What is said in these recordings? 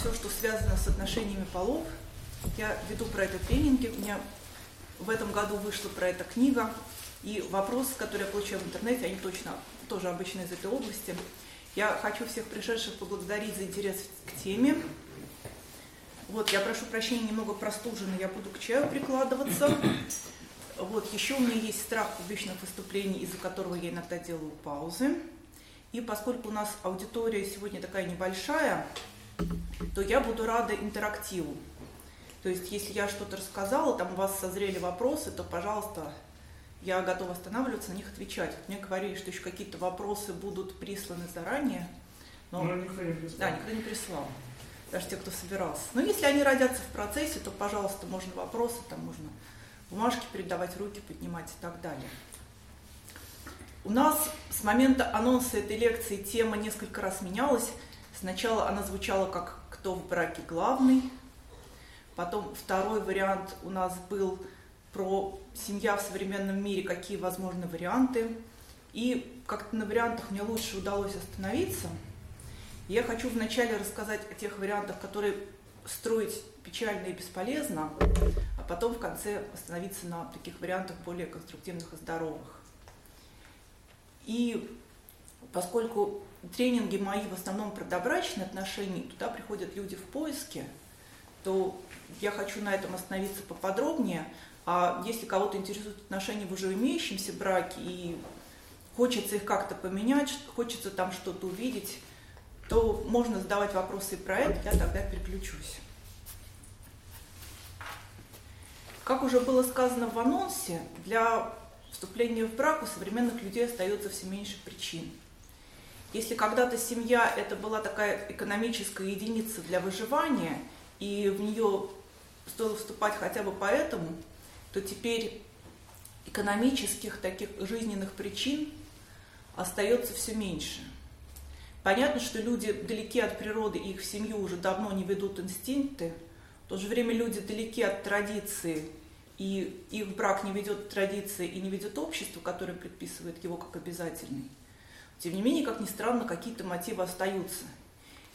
Все, что связано с отношениями полов, я веду про это тренинги. У меня в этом году вышла про это книга. И вопросы, которые я получаю в интернете, они точно тоже обычно из этой области. Я хочу всех пришедших поблагодарить за интерес к теме. Вот, я прошу прощения, немного простужена, я буду к чаю прикладываться. Вот, еще у меня есть страх публичных выступлений, из-за которого я иногда делаю паузы. И поскольку у нас аудитория сегодня такая небольшая, то я буду рада интерактиву. То есть, если я что-то рассказала, там у вас созрели вопросы, то, пожалуйста, я готова останавливаться, на них отвечать. Мне говорили, что еще какие-то вопросы будут присланы заранее, но никто не прислал. Да, никто не прислал, даже те, кто собирался. Но если они родятся в процессе, то, пожалуйста, можно вопросы, там можно бумажки передавать, руки поднимать и так далее. У нас с момента анонса этой лекции тема несколько раз менялась. Сначала она звучала как «Кто в браке главный?», потом второй вариант у нас был про «Семья в современном мире, какие возможны варианты?». И как-то на вариантах мне лучше удалось остановиться. Я хочу вначале рассказать о тех вариантах, которые строить печально и бесполезно, а потом в конце остановиться на таких вариантах более конструктивных и здоровых. И поскольку тренинги мои в основном про добрачные отношения, туда приходят люди в поиске, то я хочу на этом остановиться поподробнее. А если кого-то интересуют отношения в уже имеющемся браке и хочется их как-то поменять, хочется там что-то увидеть, то можно задавать вопросы и про это, я тогда переключусь. Как уже было сказано в анонсе, для вступления в брак у современных людей остается все меньше причин. Если когда-то семья – это была такая экономическая единица для выживания, и в нее стоило вступать хотя бы поэтому, то теперь экономических таких жизненных причин остается все меньше. Понятно, что люди далеки от природы, и их в семью уже давно не ведут инстинкты. В то же время люди далеки от традиции, и их брак не ведет традиции и не ведет общество, которое предписывает его как обязательный. Тем не менее, как ни странно, какие-то мотивы остаются.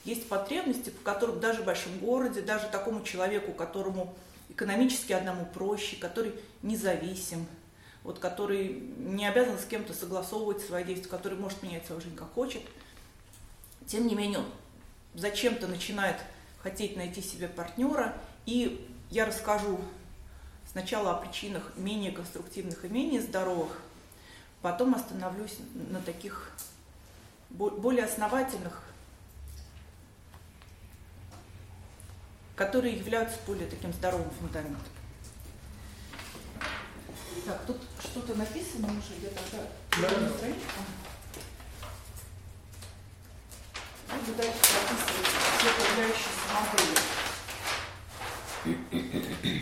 Есть потребности, по которым даже в большом городе, даже такому человеку, которому экономически одному проще, который независим, вот, который не обязан с кем-то согласовывать свои действия, который может менять свою жизнь как хочет, тем не менее он зачем-то начинает хотеть найти себе партнера. И я расскажу сначала о причинах менее конструктивных и менее здоровых, потом остановлюсь на таких более основательных, которые являются более таким здоровым фундаментом. Так, тут что-то написано уже, я тогда на страничку. Буду дальше записывать все появляющиеся модели.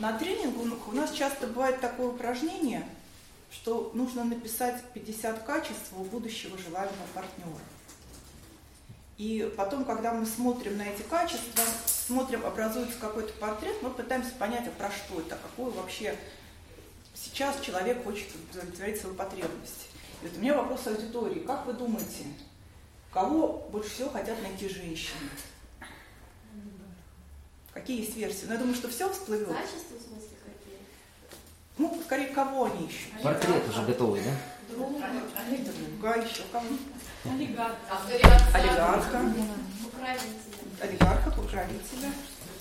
На тренингах у нас часто бывает такое упражнение, что нужно написать 50 качеств у будущего желаемого партнера. И потом, когда мы смотрим на эти качества, смотрим, образуется какой-то портрет, мы пытаемся понять, а про что это, какую вообще сейчас человек хочет удовлетворить свою потребность. И вот у меня вопрос аудитории. Как вы думаете, кого больше всего хотят найти женщины? Какие есть версии? Ну, я думаю, что все всплывет. Качество, в смысле, какие? Ну, скорее, кого они ищут? Портрет уже готовый, да? Друга еще кого? Олигарха. Олигарха, покровителя.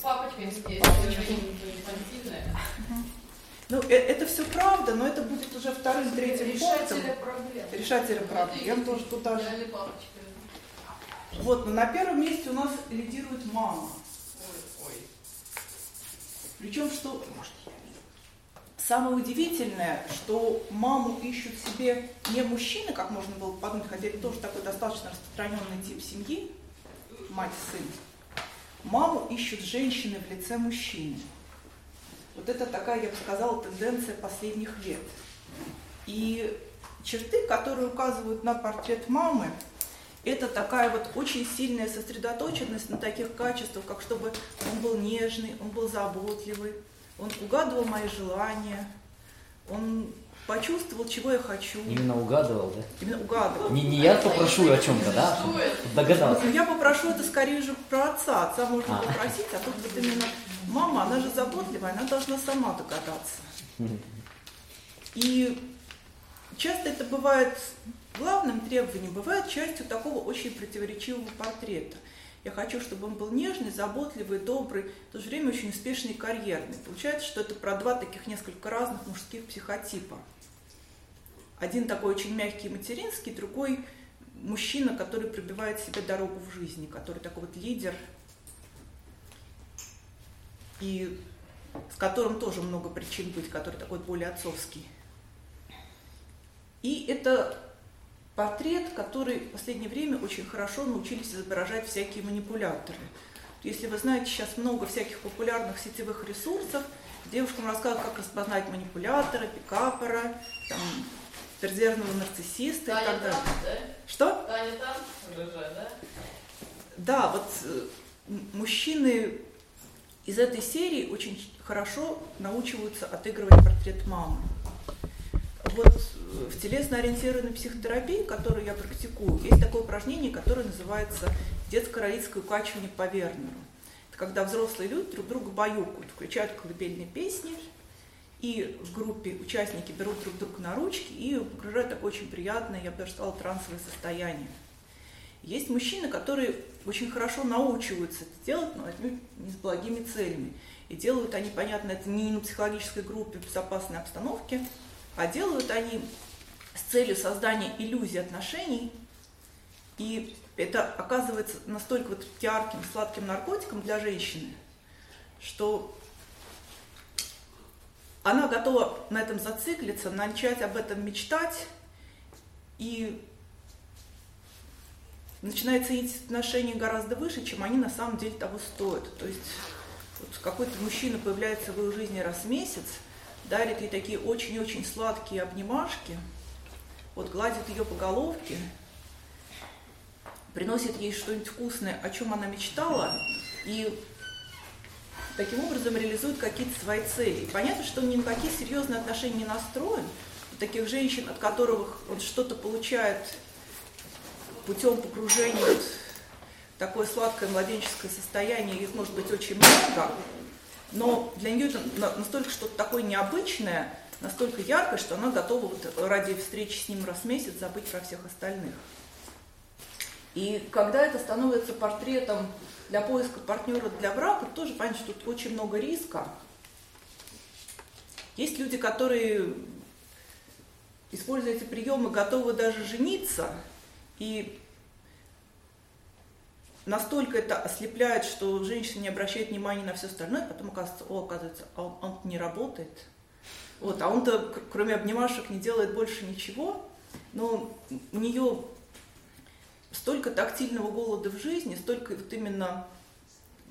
Папочка здесь. Ну, это все правда, но это будет уже вторым, третьим пунктом. Решателя проблем. Тоже туда же. Вот, но на первом месте у нас лидирует мама. Причем, что самое удивительное, что маму ищут себе не мужчины, как можно было подумать, хотя это тоже такой достаточно распространенный тип семьи, мать и сын. Маму ищут женщины в лице мужчины. Вот это такая, я бы сказала, тенденция последних лет. И черты, которые указывают на портрет мамы, это такая вот очень сильная сосредоточенность на таких качествах, как чтобы он был нежный, он был заботливый, он угадывал мои желания, он почувствовал, чего я хочу. Именно угадывал, да? Именно угадывал. Не я попрошу о чем-то, да? Догадался. Я попрошу это скорее же про отца. Отца можно попросить, а тут вот именно мама, она же заботливая, она должна сама догадаться. И часто это бывает главным требованием, бывает частью такого очень противоречивого портрета. Я хочу, чтобы он был нежный, заботливый, добрый, в то же время очень успешный и карьерный. Получается, что это про два таких несколько разных мужских психотипа. Один такой очень мягкий материнский, другой мужчина, который пробивает себе дорогу в жизни, который такой вот лидер, и с которым тоже много причин быть, который такой более отцовский. И это портрет, который в последнее время очень хорошо научились изображать всякие манипуляторы. Если вы знаете, сейчас много всяких популярных сетевых ресурсов, девушкам рассказывают, как распознать манипулятора, пикапера, там, перверзного нарциссиста и так далее. Да? Что? Таня там, да? Да, вот мужчины из этой серии очень хорошо научиваются отыгрывать портрет мамы. Вот в телесно-ориентированной психотерапии, которую я практикую, есть такое упражнение, которое называется детско-родительское укачивание по Вернеру. Это когда взрослые люди друг друга баюкают, включают колыбельные песни, и в группе участники берут друг друга на ручки и погружают такое очень приятное, я бы даже сказала, трансовое состояние. Есть мужчины, которые очень хорошо научиваются это делать, но отнюдь не с благими целями. И делают они, понятно, это не на психологической группе, в безопасной обстановке, а делают они с целью создания иллюзии отношений, и это оказывается настолько вот ярким, сладким наркотиком для женщины, что она готова на этом зациклиться, начать об этом мечтать, и начинает ценить отношения гораздо выше, чем они на самом деле того стоят. То есть вот какой-то мужчина появляется в ее жизни раз в месяц, дарит ей такие очень-очень сладкие обнимашки, вот гладит ее по головке, приносит ей что-нибудь вкусное, о чем она мечтала, и таким образом реализует какие-то свои цели. И понятно, что он ни на какие серьезные отношения не настроен. У таких женщин, от которых он что-то получает путем погружения в такое сладкое младенческое состояние, их может быть очень много. Но для нее это настолько что-то такое необычное, настолько яркое, что она готова вот ради встречи с ним раз в месяц забыть про всех остальных. И когда это становится портретом для поиска партнера для брака, тоже понятно, что тут очень много риска. Есть люди, которые, используя эти приемы, готовы даже жениться, и настолько это ослепляет, что женщина не обращает внимания на все остальное, потом оказывается, он не работает. Вот, а он-то, кроме обнимашек, не делает больше ничего. Но у нее столько тактильного голода в жизни, столько вот именно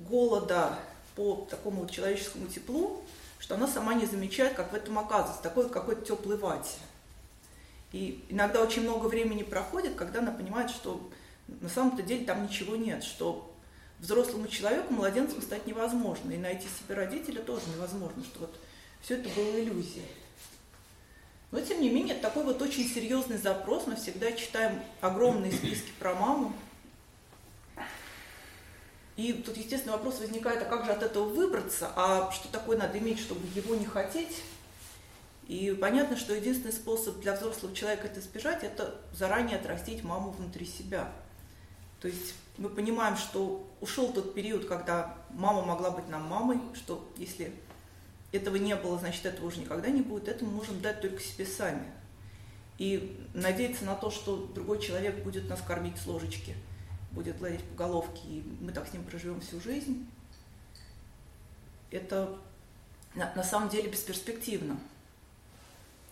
голода по такому человеческому теплу, что она сама не замечает, как в этом оказывается, такой какой-то теплой вате. И иногда очень много времени проходит, когда она понимает, что на самом-то деле там ничего нет, что взрослому человеку младенцем стать невозможно, и найти себе родителя тоже невозможно, что вот все это было иллюзией. Но, тем не менее, такой вот очень серьезный запрос, мы всегда читаем огромные списки про маму. И тут, естественно, вопрос возникает, а как же от этого выбраться, а что такое надо иметь, чтобы его не хотеть? И понятно, что единственный способ для взрослого человека это избежать, это заранее отрастить маму внутри себя. То есть мы понимаем, что ушел тот период, когда мама могла быть нам мамой, что если этого не было, значит, этого уже никогда не будет, это мы можем дать только себе сами. И надеяться на то, что другой человек будет нас кормить с ложечки, будет гладить по головке, и мы так с ним проживем всю жизнь, это на самом деле бесперспективно.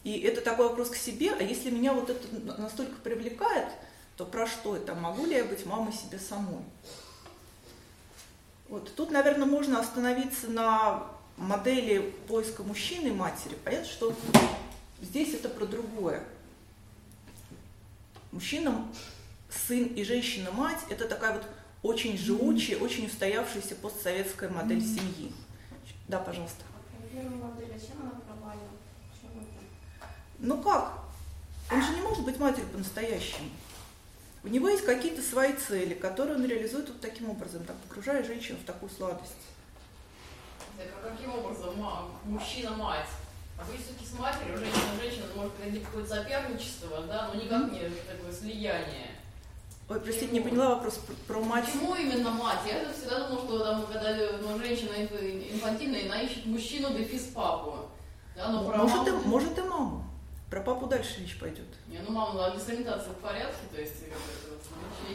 И это такой вопрос к себе, а если меня вот это настолько привлекает, то про что это? Могу ли я быть мамой себе самой? Вот. Тут, наверное, можно остановиться на модели поиска мужчины и матери. Понятно, что здесь это про другое. Мужчина, сын и женщина-мать – это такая вот очень живучая, очень устоявшаяся постсоветская модель семьи. Да, пожалуйста. Первая модель, а чем она провалила? Ну как? Он же не может быть матерью по-настоящему. У него есть какие-то свои цели, которые он реализует вот таким образом, так, погружая женщину в такую сладость. Так а каким образом мужчина-мать? А вы все-таки с матерью, женщина-женщина, может найти какое-то соперничество, да, но никак не такое слияние. Ой, простите, не поняла вопрос про мать. Почему именно мать? Я всегда думала, что там, когда женщина инфантильная, она ищет мужчину-дефис-папу. Да, но может и маму. Про папу дальше речь пойдет. Не, ну мама, ну десанитация в порядке, то есть...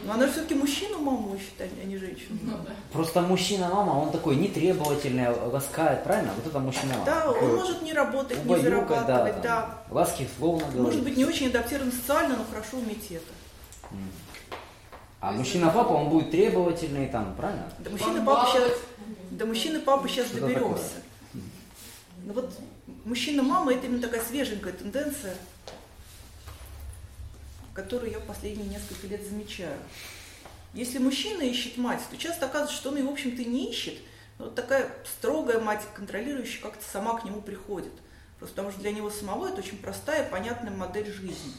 Но она же все-таки мужчину-маму ищет, а не женщину. Ну, да. Просто мужчина-мама, он такой нетребовательный, ласкает, правильно? Вот это мужчина-мама. Да, такой, он может не работать, убаюка, не зарабатывать, да. Ласки словно говорит. Может быть, не очень адаптирован социально, но хорошо уметь это. А мужчина-папа, он будет требовательный, там, правильно? До мужчины-папы сейчас доберемся. Ну вот... Мужчина-мама – это именно такая свеженькая тенденция, которую я в последние несколько лет замечаю. Если мужчина ищет мать, то часто оказывается, что он ее, в общем-то, не ищет. Но вот такая строгая мать, контролирующая, как-то сама к нему приходит. Просто потому что для него самого это очень простая, понятная модель жизни.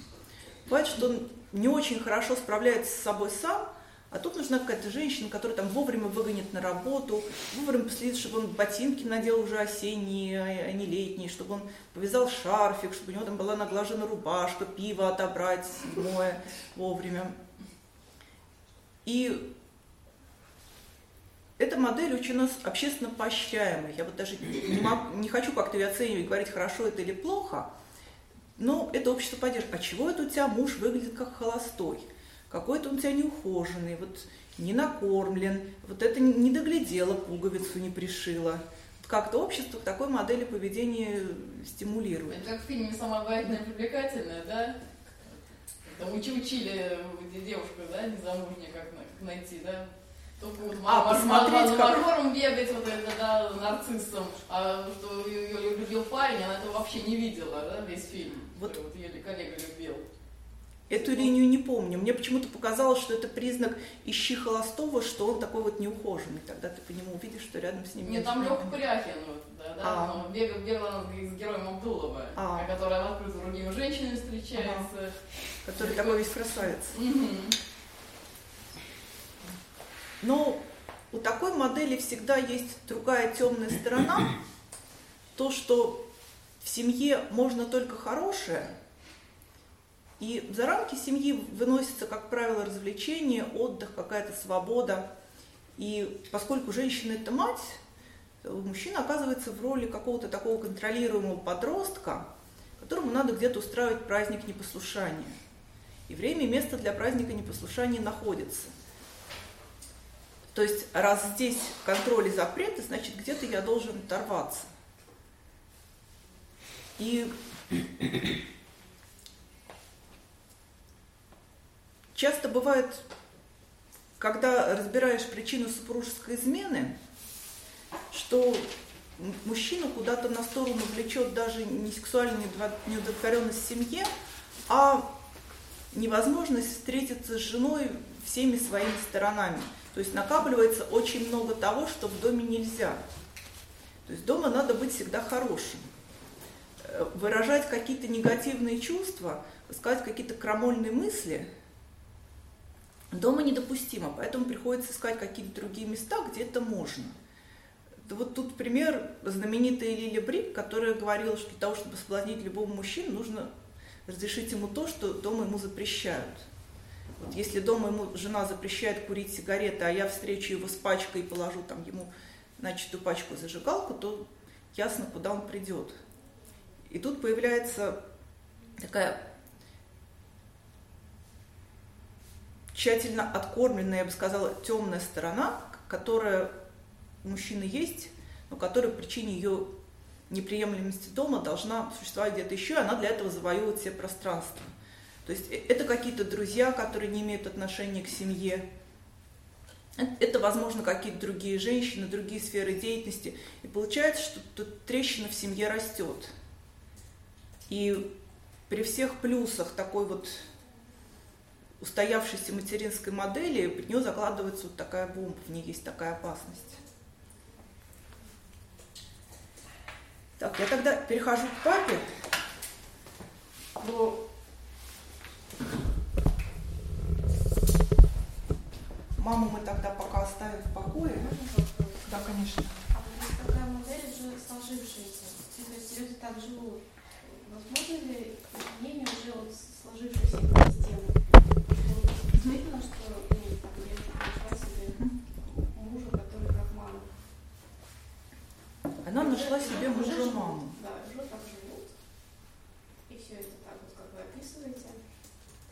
Бывает, что он не очень хорошо справляется с собой сам, а тут нужна какая-то женщина, которая там вовремя выгонит на работу, вовремя последит, чтобы он ботинки надел уже осенние, а не летние, чтобы он повязал шарфик, чтобы у него там была наглажена рубашка, пиво отобрать седьмое вовремя. И эта модель очень у нас общественно поощряемая. Я вот даже не хочу как-то ее оценивать, говорить, хорошо это или плохо, но это общество поддерживает. А чего это у тебя муж выглядит как холостой? Какой-то он у тебя неухоженный, вот не накормлен, вот это не доглядела, пуговицу не пришила. Как-то общество к такой модели поведения стимулирует. Это как в фильме «Самая обаятельная и привлекательная», да? Там учили девушку, да, незамужнюю, как найти, да? Только вот мажором бегать, вот это, да, нарциссом, а что ее любил парень, она этого вообще не видела, да, весь фильм. Вот ее коллега любил. Эту линию не помню. Мне почему-то показалось, что это признак «ищи холостого», что он такой вот неухоженный. Тогда ты по нему увидишь, что рядом с ним... Нет, там Лёг Пряхин, вот, да, он бегал с героем Абдулова, который открыт с другими женщинами встречается. Который такой весь красавец. Но у такой модели всегда есть другая темная сторона. То, что в семье можно только хорошее, и за рамки семьи выносится, как правило, развлечение, отдых, какая-то свобода. И поскольку женщина – это мать, мужчина оказывается в роли какого-то такого контролируемого подростка, которому надо где-то устраивать праздник непослушания. И время и место для праздника непослушания находится. То есть раз здесь контроль и запреты, значит, где-то я должен оторваться. И... Часто бывает, когда разбираешь причину супружеской измены, что мужчину куда-то на сторону влечет даже не сексуальная неудовлетворенность в семье, а невозможность встретиться с женой всеми своими сторонами. То есть накапливается очень много того, что в доме нельзя. То есть дома надо быть всегда хорошим. Выражать какие-то негативные чувства, высказывать какие-то крамольные мысли – дома недопустимо, поэтому приходится искать какие-то другие места, где это можно. Вот тут пример знаменитая Лили Брик, которая говорила, что для того, чтобы соблазнить любого мужчину, нужно разрешить ему то, что дома ему запрещают. Вот если дома ему жена запрещает курить сигареты, а я встречу его с пачкой и положу там ему начатую пачку зажигалку, то ясно, куда он придет. И тут появляется такая... тщательно откормленная, я бы сказала, темная сторона, которая у мужчины есть, но которая по причине ее неприемлемости дома должна существовать где-то еще, и она для этого завоевывает все пространства. То есть это какие-то друзья, которые не имеют отношения к семье. Это, возможно, какие-то другие женщины, другие сферы деятельности. И получается, что тут трещина в семье растет. И при всех плюсах такой вот устоявшейся материнской модели под нее закладывается вот такая бомба, в ней есть такая опасность. Так, я тогда перехожу к папе. Но маму мы тогда пока оставим в покое. Да, конечно. А вот такая модель уже сложившаяся. То есть люди так живут. Возможно ли мнение уже вот сложившейся системы? Действительно, что я нашла себе мужа, который как мама. Она нашла себе мужа-маму. Да, уже так живут. И все это так вот, как вы описываете.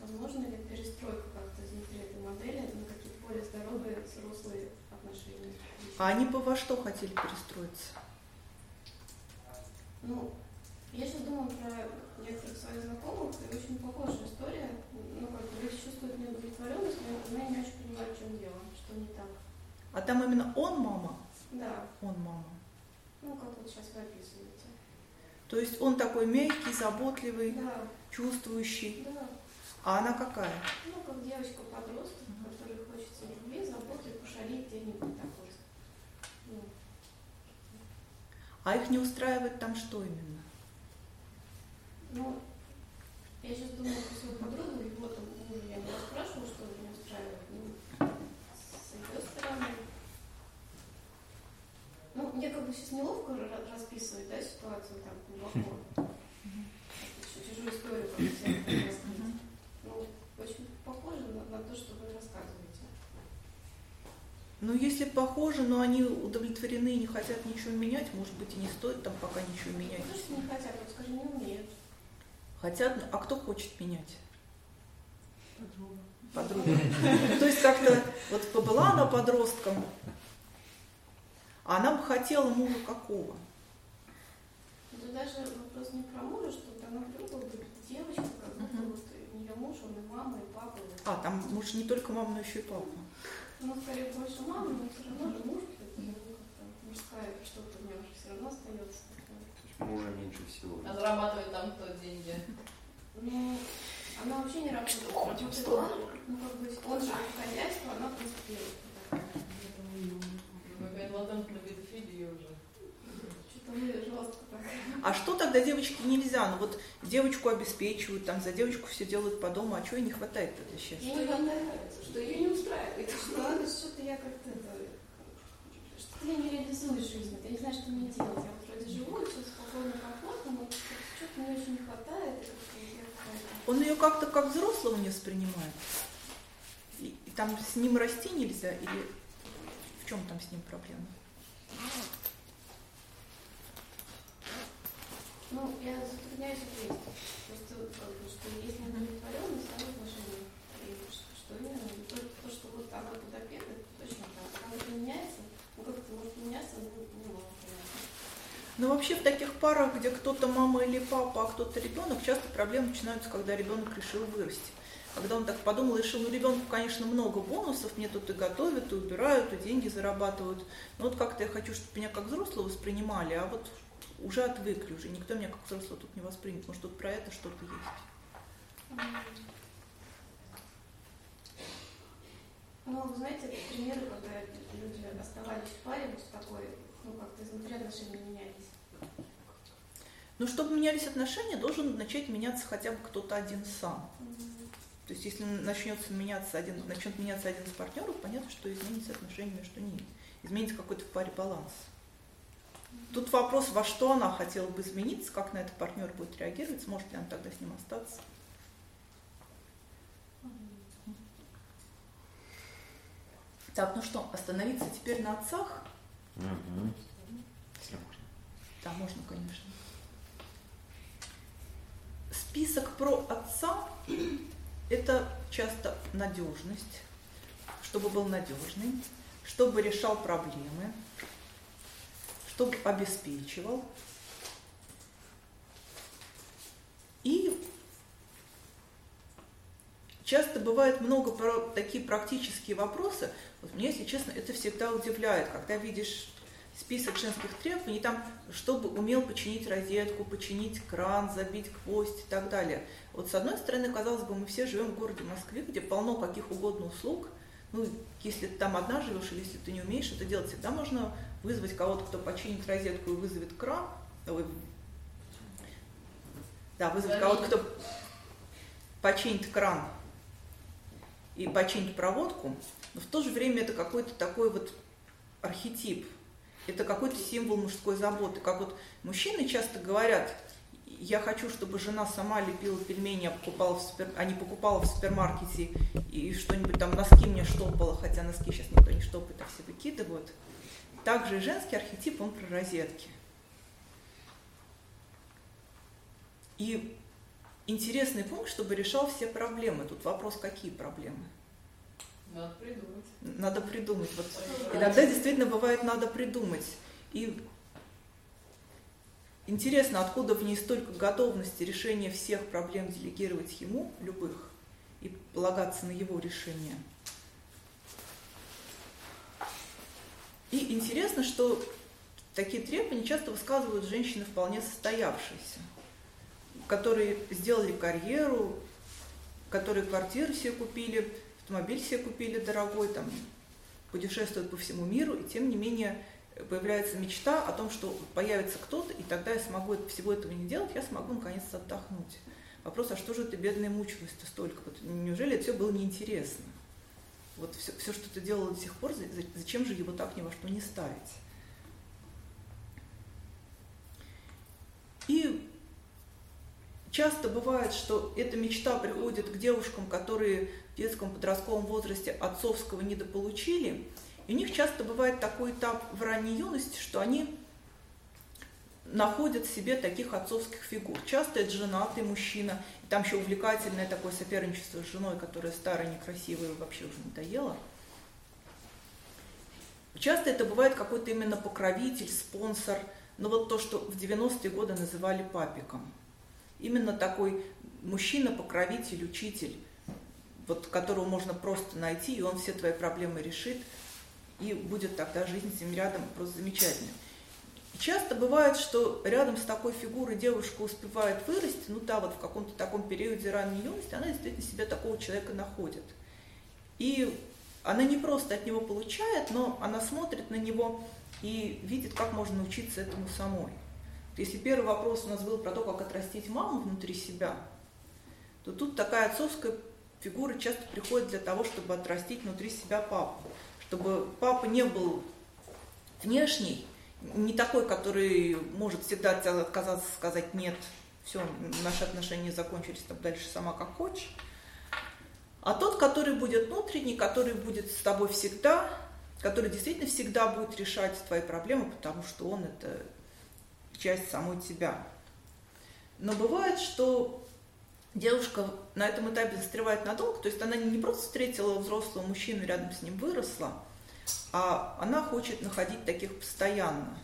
Возможно ли перестройка как-то изнутри этой модели на какие-то более здоровые, взрослые отношения? А они бы во что хотели перестроиться? Ну, я сейчас думаю про некоторых своих знакомых, и очень похожая история. Ну, как бы люди чувствуют неудовлетворенность, но я не очень понимаю, в чем дело, что не так. А там именно он мама? Да. Он мама. Ну, как вот сейчас вы описываете. То есть он такой мягкий, заботливый, да, чувствующий. Да. А она какая? Ну, как девочка-подросток, которой хочется любви, заботы, пошалить где-нибудь так вот. Ну. А их не устраивает там что именно? Ну, я сейчас думаю, что своего подругу, его там мужа я не спрашивала, что его не устраивает. Ну, с ее стороны. Ну, мне как бы сейчас неловко расписывать, да, ситуацию там глубоко. Чужую историю по всем рассказать. Очень похоже на то, что вы рассказываете. Ну, если похоже, но они удовлетворены и не хотят ничего менять, может быть, и не стоит там пока ничего менять. Ну, что не хотят, вот скажи, не умеют. Хотят, а кто хочет менять? Подруга. Подруга. То есть как-то вот побыла она подростком, а она бы хотела мужа какого? Это даже вопрос не про мужа, что она привыкла к девочке, как будто вот ее муж, он и мама, и папа. А, там муж не только мама, но еще и папа. Ну, скорее, больше мама, но все равно же муж, мужская, что-то у него все равно остается. То есть мужа меньше всего. А зарабатывает там кто деньги? Ну, она вообще не работает. Ну, как бы, он же хозяйство, она просто первая. Какая-то латентная педофилия уже. А что тогда девочке нельзя? Ну вот девочку обеспечивают, там за девочку все делают по дому, а чего ей не хватает тогда сейчас? Ей не хватает, что ее не устраивает, что-то я как-то что-то я не реализую жизнь, я не знаю, что мне делать. Я вот вроде живу, все спокойно, комфортно, но что-то мне очень не хватает. Он ее как-то как взрослого не воспринимает? И там с ним расти нельзя? Или в чем там с ним проблема? Ну, я затрудняюсь ответить. Просто, как бы, что есть неудовлетворенность, а отношения. И что именно? То, что вот она под опекой, точно так. Она вот меняется, ну как-то может меняться, но не может меняться. Ну, вообще в таких парах, где кто-то мама или папа, а кто-то ребенок, часто проблемы начинаются, когда ребенок решил вырасти. Когда он так подумал, решил, ну, ребенку, конечно, много бонусов, мне тут и готовят, и убирают, и деньги зарабатывают. Но вот как-то я хочу, чтобы меня как взрослого воспринимали, а вот уже отвыкли, уже никто меня как взрослого тут не воспримет. Может, тут про это что-то есть. Ну, вы знаете, примеры, когда люди оставались в паре, вот такой, ну, как-то изнутри отношения менялись. Ну, чтобы менялись отношения, должен начать меняться хотя бы кто-то один сам. То есть, если начнет меняться один из партнеров, понятно, что изменится отношения между ними. Изменится какой-то в паре баланс. Тут вопрос, во что она хотела бы измениться, как на это партнер будет реагировать, сможет ли она тогда с ним остаться. Так, ну что, остановиться теперь на отцах? Угу. Если можно. Да, можно, конечно. Список про отца – это часто надежность, чтобы был надежный, чтобы решал проблемы, чтобы обеспечивал, И часто бывает много такие практические вопросы. Вот меня, если честно, это всегда удивляет, когда видишь список женских требований, там, чтобы умел починить розетку, починить кран, забить гвоздь и так далее. Вот с одной стороны, казалось бы, мы все живем в городе Москве, где полно каких угодно услуг. Ну, если ты там одна живешь или если ты не умеешь это делать, всегда можно вызвать кого-то, кто починит розетку и вызовет кран. Да, вызвать кого-то, кто починит кран и починит проводку. Но в то же время это какой-то такой вот архетип. Это какой-то символ мужской заботы. Как вот мужчины часто говорят: я хочу, чтобы жена сама лепила пельмени, а не покупала в супермаркете и что-нибудь там, носки мне штопала, хотя носки сейчас никто не штопает, а все выкидывают. Также и женский архетип, он про розетки. И интересный пункт, чтобы решал все проблемы. Тут вопрос, какие проблемы? Надо придумать. Надо придумать. Вот. Иногда действительно бывает надо придумать. И интересно, откуда в ней столько готовности решения всех проблем делегировать ему, любых, и полагаться на его решение. И интересно, что такие требования часто высказывают женщины вполне состоявшиеся, которые сделали карьеру, которые квартиру себе купили, автомобиль себе купили дорогой, там, путешествуют по всему миру, и тем не менее появляется мечта о том, что появится кто-то, и тогда я смогу всего этого не делать, я смогу наконец-то отдохнуть. Вопрос, а что же ты, бедная, мучилась-то столько? Вот, неужели это все было неинтересно? Вот все, что ты делала до сих пор, зачем же его так ни во что не ставить? И часто бывает, что эта мечта приходит к девушкам, которые в детском подростковом возрасте отцовского недополучили. И у них часто бывает такой этап в ранней юности, что они находят в себе таких отцовских фигур. Часто это женатый мужчина, и там еще увлекательное такое соперничество с женой, которая старая, некрасивая, вообще уже надоела. Часто это бывает какой-то именно покровитель, спонсор, но вот то, что в 90-е годы называли папиком. Именно такой мужчина-покровитель, учитель, вот, которого можно просто найти, и он все твои проблемы решит, и будет тогда жизнь с ним рядом просто замечательно. Часто бывает, что рядом с такой фигурой девушка успевает вырасти, ну да, вот в каком-то таком периоде ранней юности она действительно себя такого человека находит. И она не просто от него получает, но она смотрит на него и видит, как можно научиться этому самой. Если первый вопрос у нас был про то, как отрастить маму внутри себя, то тут такая отцовская фигура часто приходит для того, чтобы отрастить внутри себя папу. Чтобы папа не был внешний, не такой, который может всегда от тебя отказаться, сказать «нет, все, наши отношения закончились, там дальше сама как хочешь». А тот, который будет внутренний, который будет с тобой всегда, который действительно всегда будет решать твои проблемы, потому что он это часть самой тебя. Но бывает, что девушка на этом этапе застревает надолго, то есть она не просто встретила взрослого мужчину, рядом с ним выросла, а она хочет находить таких постоянно.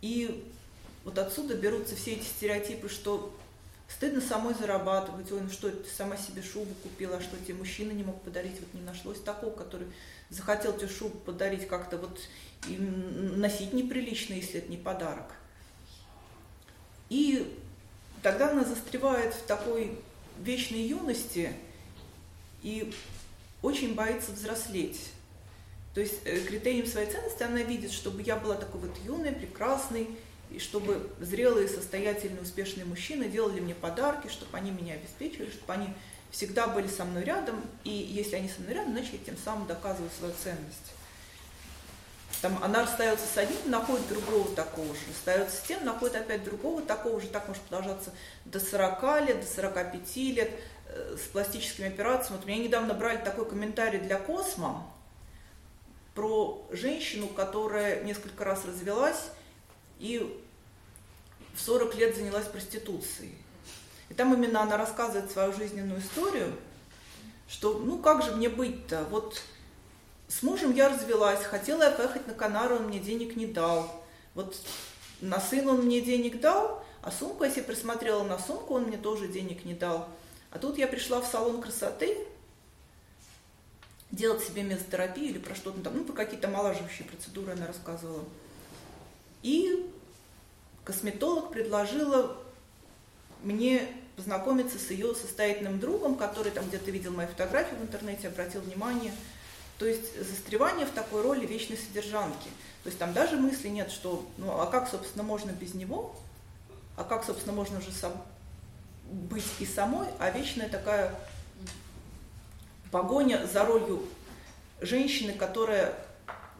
И вот отсюда берутся все эти стереотипы, что стыдно самой зарабатывать, ой, ну что, ты сама себе шубу купила, а что тебе мужчина не мог подарить, вот не нашлось такого, который захотел тебе шубу подарить как-то вот, и носить неприлично, если это не подарок. И тогда она застревает в такой вечной юности и очень боится взрослеть. То есть критерием своей ценности она видит, чтобы я была такой вот юной, прекрасной, и чтобы зрелые, состоятельные, успешные мужчины делали мне подарки, чтобы они меня обеспечивали, чтобы они всегда были со мной рядом. И если они со мной рядом, значит, я тем самым доказываю свою ценность. Там она расстается с одним, находит другого такого же, расстается с тем, находит опять другого такого же, так может продолжаться до 40 лет, до 45 лет с пластическими операциями. Вот меня недавно брали такой комментарий для Космо про женщину, которая несколько раз развелась и в 40 лет занялась проституцией. И там именно она рассказывает свою жизненную историю, что ну как же мне быть-то, вот с мужем я развелась, хотела я поехать на Канары, он мне денег не дал. Вот на сына он мне денег дал, А сумку, я себе присмотрела на сумку, он мне тоже денег не дал. А тут я пришла в салон красоты делать себе мезотерапию или про что-то там, ну, про какие-то омолаживающие процедуры она рассказывала. И косметолог предложила мне познакомиться с ее состоятельным другом, который там где-то видел мою фотографию в интернете, обратил внимание. То есть застревание в такой роли вечной содержанки. То есть там даже мысли нет, что ну а как, собственно, можно без него? А как, собственно, можно уже быть и самой? А вечная такая погоня за ролью женщины, которая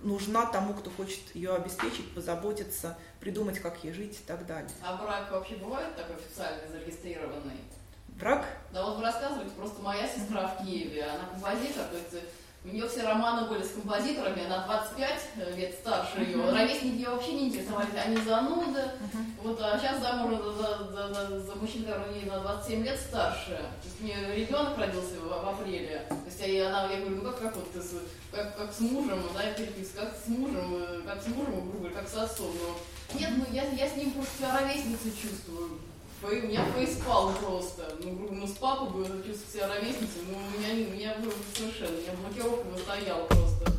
нужна тому, кто хочет ее обеспечить, позаботиться, придумать, как ей жить и так далее. А брак вообще бывает такой официально зарегистрированный? Брак? Да вот вы рассказываете, просто моя сестра в Киеве, она композитор, то есть у нее все романы были с композиторами, она 25 лет старше ее, ровесники ее вообще не интересовались, они зануды, вот, а сейчас замужем за мужчиной, который на 27 лет старше, то есть у нее ребенок родился в апреле, то есть я говорю, ну как вот ты, как с мужем, да, как с мужем, грубо говоря, как с отцом, но нет, ну я с ним просто себя ровесницей чувствую. У меня фейспал просто. Ну, с папой было чувствую себя ровесницей, но у меня было совершенно, я блокировка выстояла просто.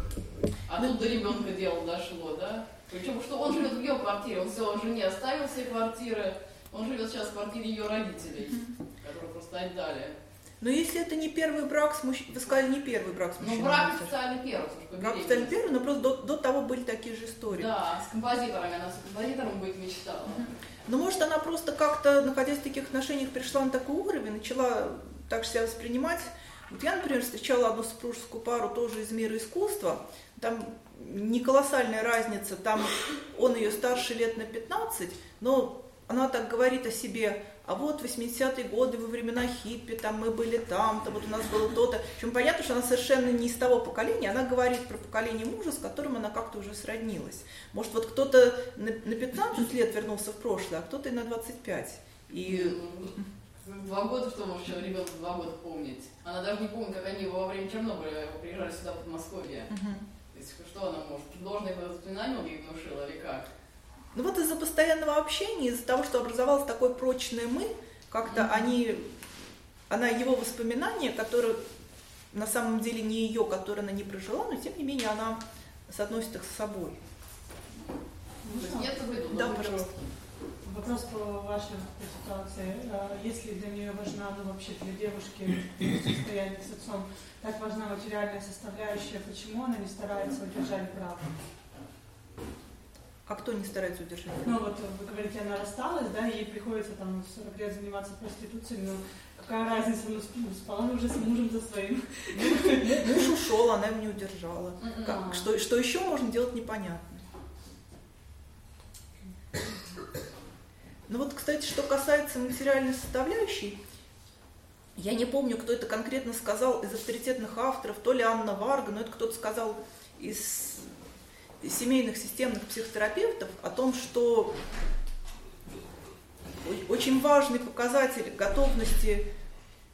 А тут до ребенка дело дошло, да? Причем, что он живет в ее квартире, он жене оставил все квартиры, он живет сейчас в квартире ее родителей, которые просто отдали. Но если это не первый брак с мужчиной, вы сказали, не первый брак с мужчиной. Ну, брак официально первый. Брак официально первый, но просто до того были такие же истории. Да, с композиторами, она с композитором быть мечтала. Ну, может, она просто как-то, находясь в таких отношениях, пришла на такой уровень, начала так себя воспринимать. Вот я, например, встречала одну супружескую пару тоже из мира искусства. Там не колоссальная разница, там он ее старше лет на 15, но она так говорит о себе, а вот 80-е годы, во времена хиппи, там мы были там-то, вот у нас было то-то. Причем понятно, что она совершенно не из того поколения, она говорит про поколение мужа, с которым она как-то уже сроднилась. Может, вот кто-то на 15 лет вернулся в прошлое, а кто-то и на 25. И... 2 года, что может еще ребенок 2 года помнить? Она даже не помнит, как они во время Чернобыля приезжали сюда, в Подмосковье. То есть, что она может? Должное воспоминание он ей внушила или как? Ну вот из-за постоянного общения, из-за того, что образовалось такое прочное «мы», как-то она его воспоминания, которые на самом деле не ее, которые она не прожила, но тем не менее она соотносит их с собой. Ну, я выдумала. Да, пожалуйста. Вопрос по вашей ситуации. Если для нее важна, ну вообще для девушки состояние с отцом, так важна материальная составляющая, почему она не старается удержать брак? А кто не старается удержать? Ну вот вы говорите, она рассталась, да, ей приходится там 40 лет заниматься проституцией, но какая разница, ну спала уже с мужем за своим. Муж ушел, она его не удержала. Что еще можно делать, непонятно. Ну вот, кстати, что касается материальной составляющей, я не помню, кто это конкретно сказал из авторитетных авторов, то ли Анна Варга, но это кто-то сказал из... семейных системных психотерапевтов о том, что очень важный показатель готовности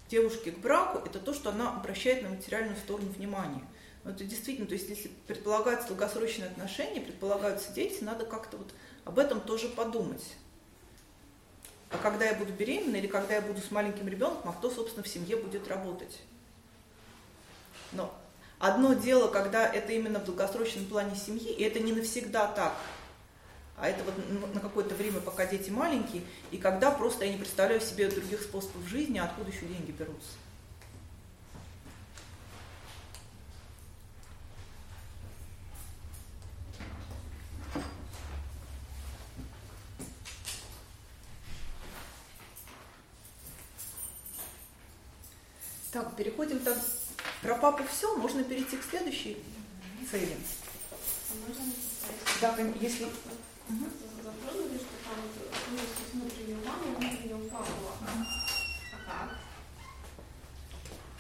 девушки к браку – это то, что она обращает на материальную сторону внимания. Но это действительно, то есть если предполагаются долгосрочные отношения, предполагаются дети, надо как-то вот об этом тоже подумать. А когда я буду беременна или когда я буду с маленьким ребенком, а кто, собственно, в семье будет работать? Но одно дело, когда это именно в долгосрочном плане семьи, и это не навсегда так, а это вот на какое-то время, пока дети маленькие, и когда просто я не представляю себе других способов жизни, откуда еще деньги берутся. Так, переходим так. Про папу все, можно перейти к следующей цели. Да, если... Затронули, что там с внутренним мамой, внутренним папу.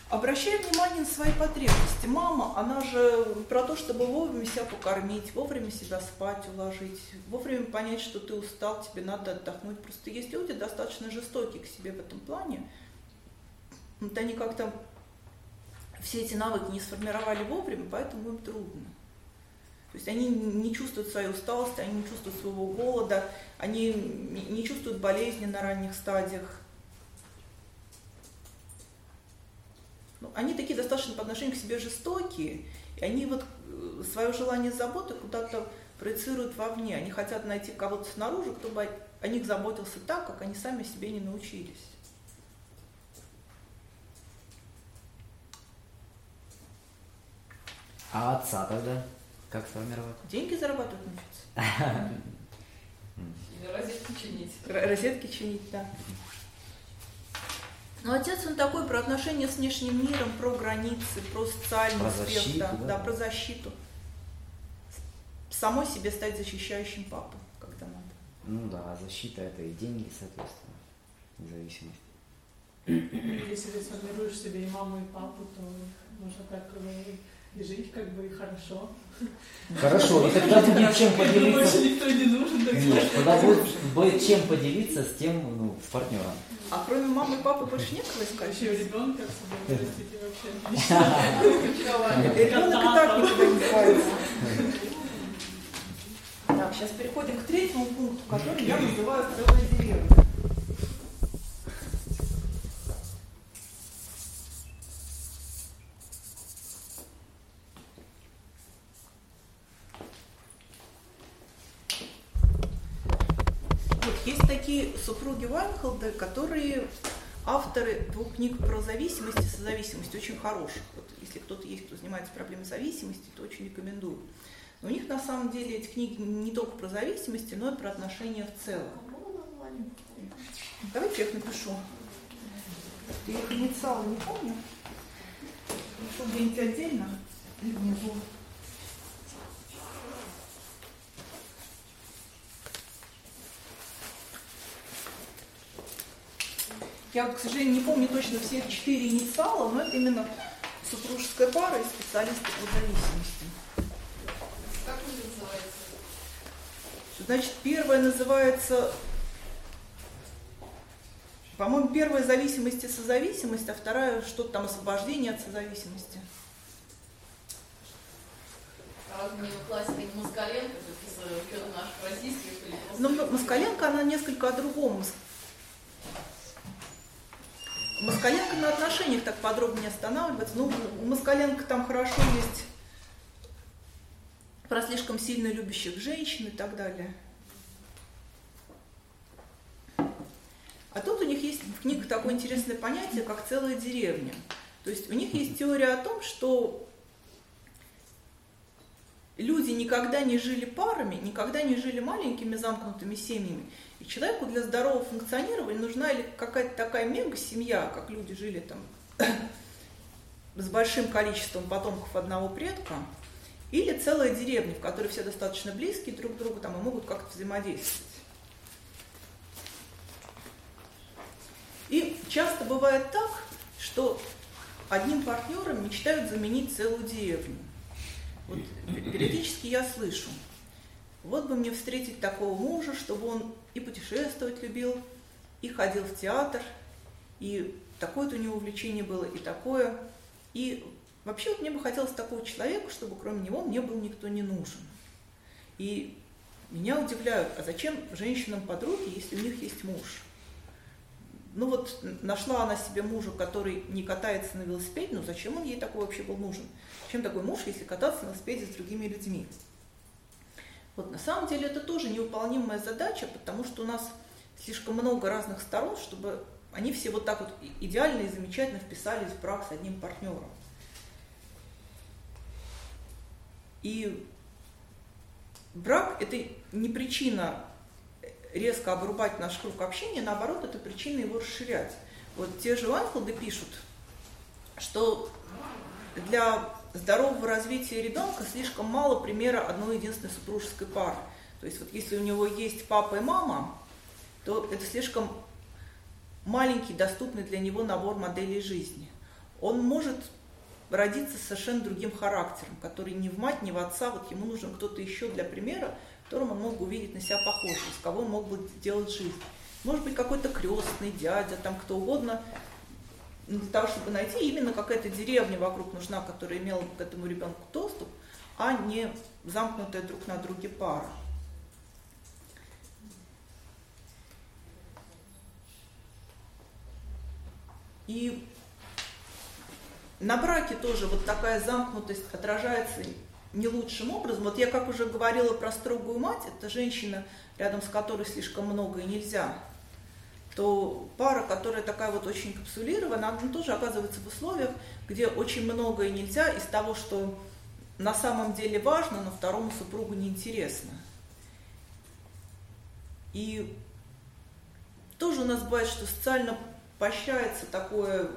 Обращай внимание на свои потребности. Мама, она же про то, чтобы вовремя себя покормить, вовремя себя спать, уложить, вовремя понять, что ты устал, тебе надо отдохнуть. Просто есть люди достаточно жестокие к себе в этом плане. Вот они как-то... Все эти навыки не сформировали вовремя, поэтому им трудно. То есть они не чувствуют своей усталости, они не чувствуют своего голода, они не чувствуют болезни на ранних стадиях. Они такие достаточно по отношению к себе жестокие, и они вот свое желание заботы куда-то проецируют вовне. Они хотят найти кого-то снаружи, кто бы о них заботился так, как они сами себе не научились. А отца тогда как сформировать? Деньги зарабатывать научиться. Розетки чинить. Розетки чинить, да. Но отец, он такой про отношения с внешним миром, про границы, про социальный аспект, да, про защиту. Самой себе стать защищающим папу, когда надо. Ну да, защита — это и деньги, соответственно, независимость. Если ты сформируешь себе и маму, и папу, то можно так и жить как бы и хорошо. Хорошо, и тогда ты будет чем поделиться. Никто не нужен, тогда будет чем поделиться с тем, с партнером. А кроме мамы и папы больше некого искать? Еще ребенка с собой, простите, вообще. Ребенок и так никуда не хватит. Так, сейчас переходим к третьему пункту, который я называю «целая деревня». Супруги Вайнхолда, которые авторы двух книг про зависимость и созависимость, очень хороших. Вот, если кто-то есть, кто занимается проблемой зависимости, то очень рекомендую. Но у них на самом деле эти книги не только про зависимости, но и про отношения в целом. Давайте я их напишу. Я их инициалы не помню. Напишу где-нибудь отдельно или внизу. Я, к сожалению, не помню точно все 4 инициала, но это именно супружеская пара и специалисты по зависимости. Как он называется? Значит, первая называется, по-моему, первая зависимость и созависимость, а вторая что-то там освобождение от созависимости. Москаленко записывает наших российских или просто... Но Москаленко, она несколько о другом. Москаленко на отношениях так подробно не останавливается. Ну, у Москаленко там хорошо есть про слишком сильно любящих женщин и так далее. А тут у них есть в книгах такое интересное понятие, как целая деревня. То есть у них есть теория о том, что люди никогда не жили парами, никогда не жили маленькими замкнутыми семьями. И человеку для здорового функционирования нужна или какая-то такая мега-семья, как люди жили там с большим количеством потомков одного предка, или целая деревня, в которой все достаточно близкие друг к другу там, и могут как-то взаимодействовать. И часто бывает так, что одним партнером мечтают заменить целую деревню. Вот периодически я слышу: вот бы мне встретить такого мужа, чтобы он и путешествовать любил, и ходил в театр, и такое-то у него увлечение было, и такое. И вообще вот мне бы хотелось такого человека, чтобы кроме него мне был никто не нужен. И меня удивляют, а зачем женщинам подруги, если у них есть муж? Ну вот нашла она себе мужа, который не катается на велосипеде, ну зачем он ей такой вообще был нужен? Зачем такой муж, если кататься на велосипеде с другими людьми? Вот, на самом деле это тоже невыполнимая задача, потому что у нас слишком много разных сторон, чтобы они все вот так вот идеально и замечательно вписались в брак с одним партнером. И брак — это не причина резко обрубать наш круг общения, наоборот, это причина его расширять. Вот те же Вайнхолды пишут, что для здорового развития ребенка слишком мало примера одной единственной супружеской пары. То есть вот если у него есть папа и мама, то это слишком маленький, доступный для него набор моделей жизни. Он может родиться с совершенно другим характером, который ни в мать, ни в отца, вот ему нужен кто-то еще для примера, которым он мог бы увидеть на себя похожего, с кого он мог бы делать жизнь. Может быть, какой-то крестный, дядя, там кто угодно. Для того, чтобы найти, именно какая-то деревня вокруг нужна, которая имела бы к этому ребенку доступ, а не замкнутая друг на друге пара. И на браке тоже вот такая замкнутость отражается не лучшим образом. Вот я, как уже говорила про строгую мать, это женщина, рядом с которой слишком многое нельзя, то пара, которая такая вот очень капсулирована, она тоже оказывается в условиях, где очень многое нельзя из того, что на самом деле важно, но второму супругу неинтересно. И тоже у нас бывает, что социально поощряется такое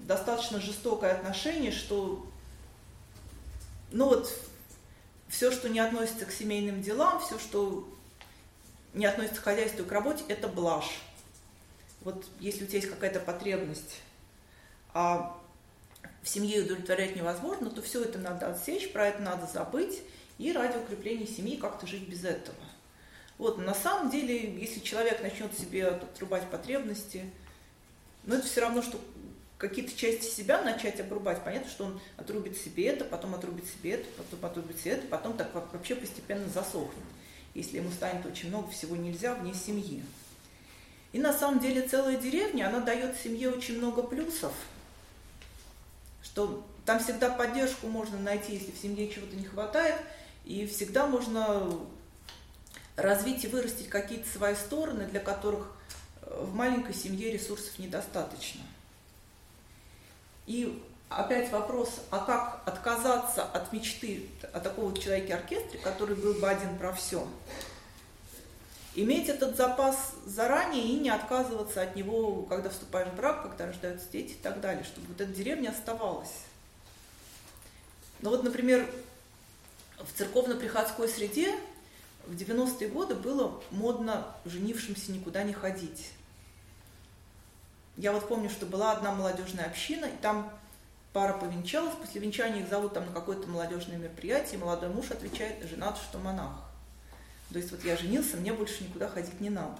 достаточно жестокое отношение, что ну вот все, что не относится к семейным делам, все, что не относится к хозяйству и к работе, это блажь. Вот если у тебя есть какая-то потребность, а в семье удовлетворять невозможно, то все это надо отсечь, про это надо забыть, и ради укрепления семьи как-то жить без этого. Вот, на самом деле, если человек начнет себе отрубать потребности, ну это все равно, что какие-то части себя начать обрубать. Понятно, что он отрубит себе это, потом отрубит себе это, потом отрубит себе это, потом так вообще постепенно засохнет, если ему станет очень много всего нельзя вне семьи. И на самом деле целая деревня, она дает семье очень много плюсов, что там всегда поддержку можно найти, если в семье чего-то не хватает, и всегда можно развить и вырастить какие-то свои стороны, для которых в маленькой семье ресурсов недостаточно. И опять вопрос, а как отказаться от мечты о таком человеке-оркестре, который был бы один про все? Иметь этот запас заранее и не отказываться от него, когда вступаешь в брак, когда рождаются дети и так далее, чтобы вот эта деревня оставалась. Но вот, например, в церковно-приходской среде в 90-е годы было модно женившимся никуда не ходить. Я вот помню, что была одна молодежная община, и там пара повенчалась, после венчания их зовут там на какое-то молодежное мероприятие, и молодой муж отвечает: женат, что монах. То есть вот я женился, мне больше никуда ходить не надо.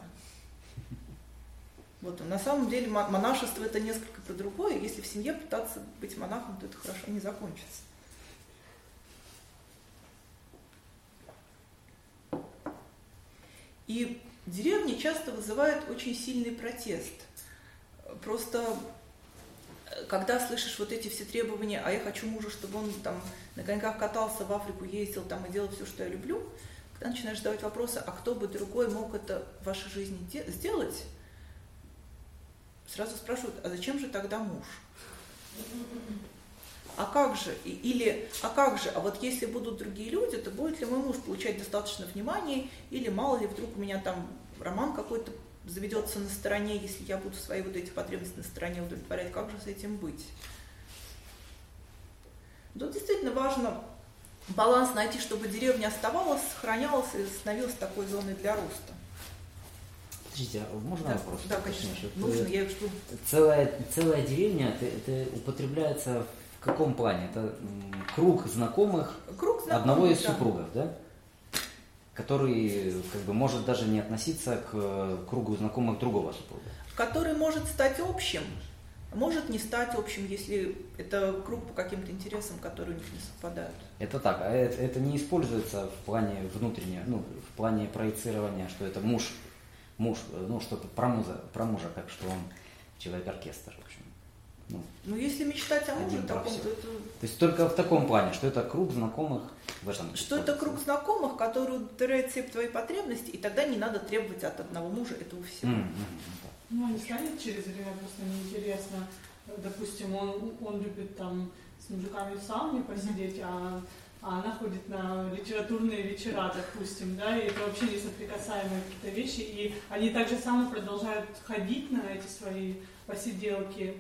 Вот, на самом деле монашество это несколько про другое, если в семье пытаться быть монахом, то это хорошо не закончится. И деревня часто вызывает очень сильный протест. Просто, когда слышишь вот эти все требования, а я хочу мужа, чтобы он там на коньках катался, в Африку ездил там, и делал все, что я люблю, когда начинаешь задавать вопросы, а кто бы другой мог это в вашей жизни сделать, сразу спрашивают, а зачем же тогда муж? А как же? Или, а как же? А вот если будут другие люди, то будет ли мой муж получать достаточно внимания, или мало ли вдруг у меня там роман какой-то заведется на стороне, если я буду свои вот эти потребности на стороне удовлетворять, как же с этим быть? Да, действительно важно баланс найти, чтобы деревня оставалась, сохранялась и становилась такой зоной для роста. Подождите, а можно вопрос? Да, конечно, нужно, я жду. Целая деревня, это употребляется в каком плане? Это круг знакомых одного из супругов, да? Который как бы может даже не относиться к кругу знакомых другого супруга. Который может стать общим, может не стать общим, если это круг по каким-то интересам, которые у них не совпадают. Это так, а это не используется в плане внутреннего, ну, в плане проецирования, что это муж, ну что-то про мужа, как что он человек-оркестр, в общем. Ну, если мечтать о муже таком, то это... То есть только в таком плане, что это круг знакомых... Что это круг знакомых, который удовлетворяет все твои потребности, и тогда не надо требовать от одного мужа этого всего. Ну, не станет через время просто неинтересно. Допустим, он любит там с мужиками в сауне посидеть, а она ходит на литературные вечера, допустим, да, и это вообще несоприкасаемые какие-то вещи. И они так же само продолжают ходить на эти свои посиделки.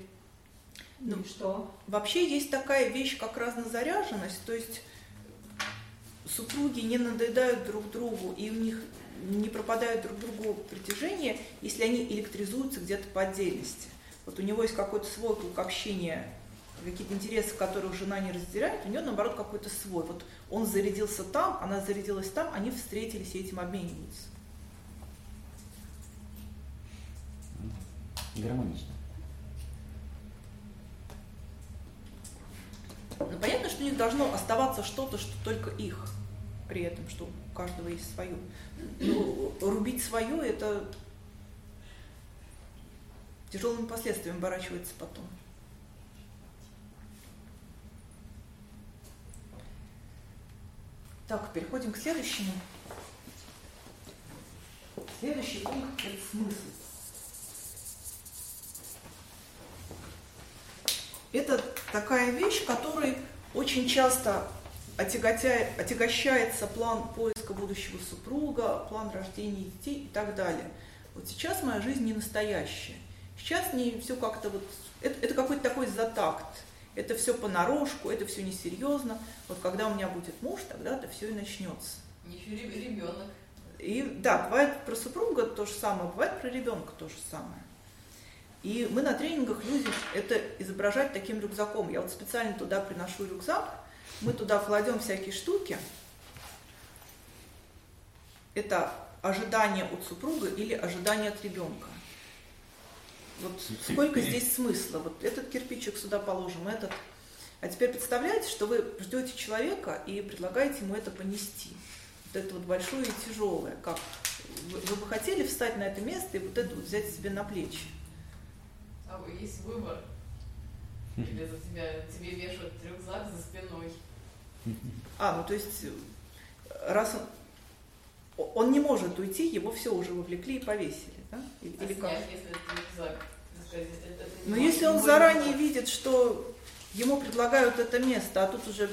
Ну, и что? Вообще есть такая вещь, как разнозаряженность, то есть супруги не надоедают друг другу, и у них не пропадают друг другу притяжение, если они электризуются где-то по отдельности. Вот у него есть какой-то свой круг общения, какие-то интересы, которых жена не разделяет, у нее, наоборот, какой-то свой. Вот он зарядился там, она зарядилась там, они встретились и этим обмениваются. Гармонично. Но понятно, что у них должно оставаться что-то, что только их, при этом, что у каждого есть свое. Но рубить свое – это тяжелыми последствиями оборачивается потом. Так, переходим к следующему. Следующий пункт – это смысл. Это такая вещь, которой очень часто отягощается план поиска будущего супруга, план рождения детей и так далее. Вот сейчас моя жизнь не настоящая. Сейчас мне все как-то вот... Это какой-то такой затакт. Это все понарошку, это все несерьезно. Вот когда у меня будет муж, тогда это все и начнется. Еще ребенок. И да, бывает про супруга то же самое, бывает про ребенка то же самое. И мы на тренингах людям это изображать таким рюкзаком. Я вот специально туда приношу рюкзак, мы туда кладем всякие штуки. Это ожидание от супруга или ожидание от ребенка. Вот сколько здесь смысла? Вот этот кирпичик сюда положим, этот. А теперь представляете, что вы ждете человека и предлагаете ему это понести. Вот это вот большое и тяжелое. Как? Вы бы хотели встать на это место и вот это вот взять себе на плечи? А вы есть выбор? Или за тебя, тебе вешают рюкзак за спиной? А, ну то есть, раз он не может уйти, его все уже вовлекли и повесили, да? Или как? Если это рюкзак, это но если он заранее видит, что ему предлагают это место, а тут уже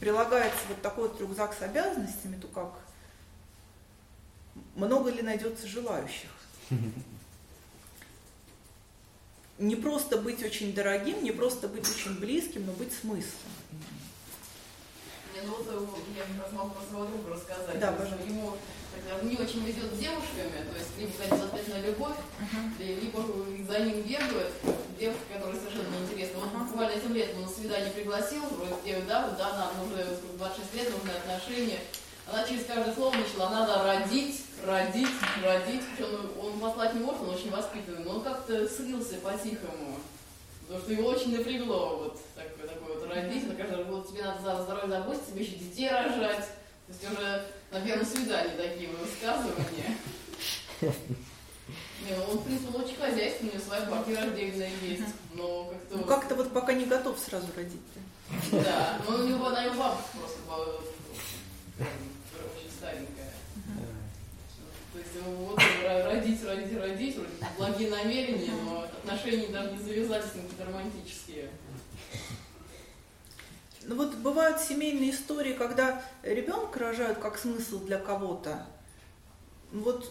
прилагается вот такой вот рюкзак с обязанностями, то как? Много ли найдется желающих? Не просто быть очень дорогим, не просто быть очень близким, но быть смыслом. Мне, ну, я как раз могу про своего друга рассказать. Да, пожалуйста. Ему, например, не очень везет с девушками, то есть либо они заплатят на любовь, либо за ним бегают. Девушка, которая совершенно неинтересна. Он буквально этим летом на свидание пригласил, вроде девушка, да, вот она уже 26 лет, нужны отношения. Она через каждое слово начала, надо родить. Он послать не может, он очень воспитанный, но он как-то слился по-тихому. Потому что его очень напрягло, вот такое вот родить. На каждый раз вот, тебе надо за здоровье заботиться, тебе еще детей рожать. То есть уже на первом свидании такие высказывания. Он, в принципе, очень хозяйственный, у него своя квартира отдельная есть. Но как-то... Ну как-то вот пока не готов сразу родить-то. Да, но у него она и бабка просто... очень старенькая. То есть вот родить, благие намерения, но отношения даже не завязались, какие-то романтические. Ну вот бывают семейные истории, когда ребенка рожают как смысл для кого-то. Вот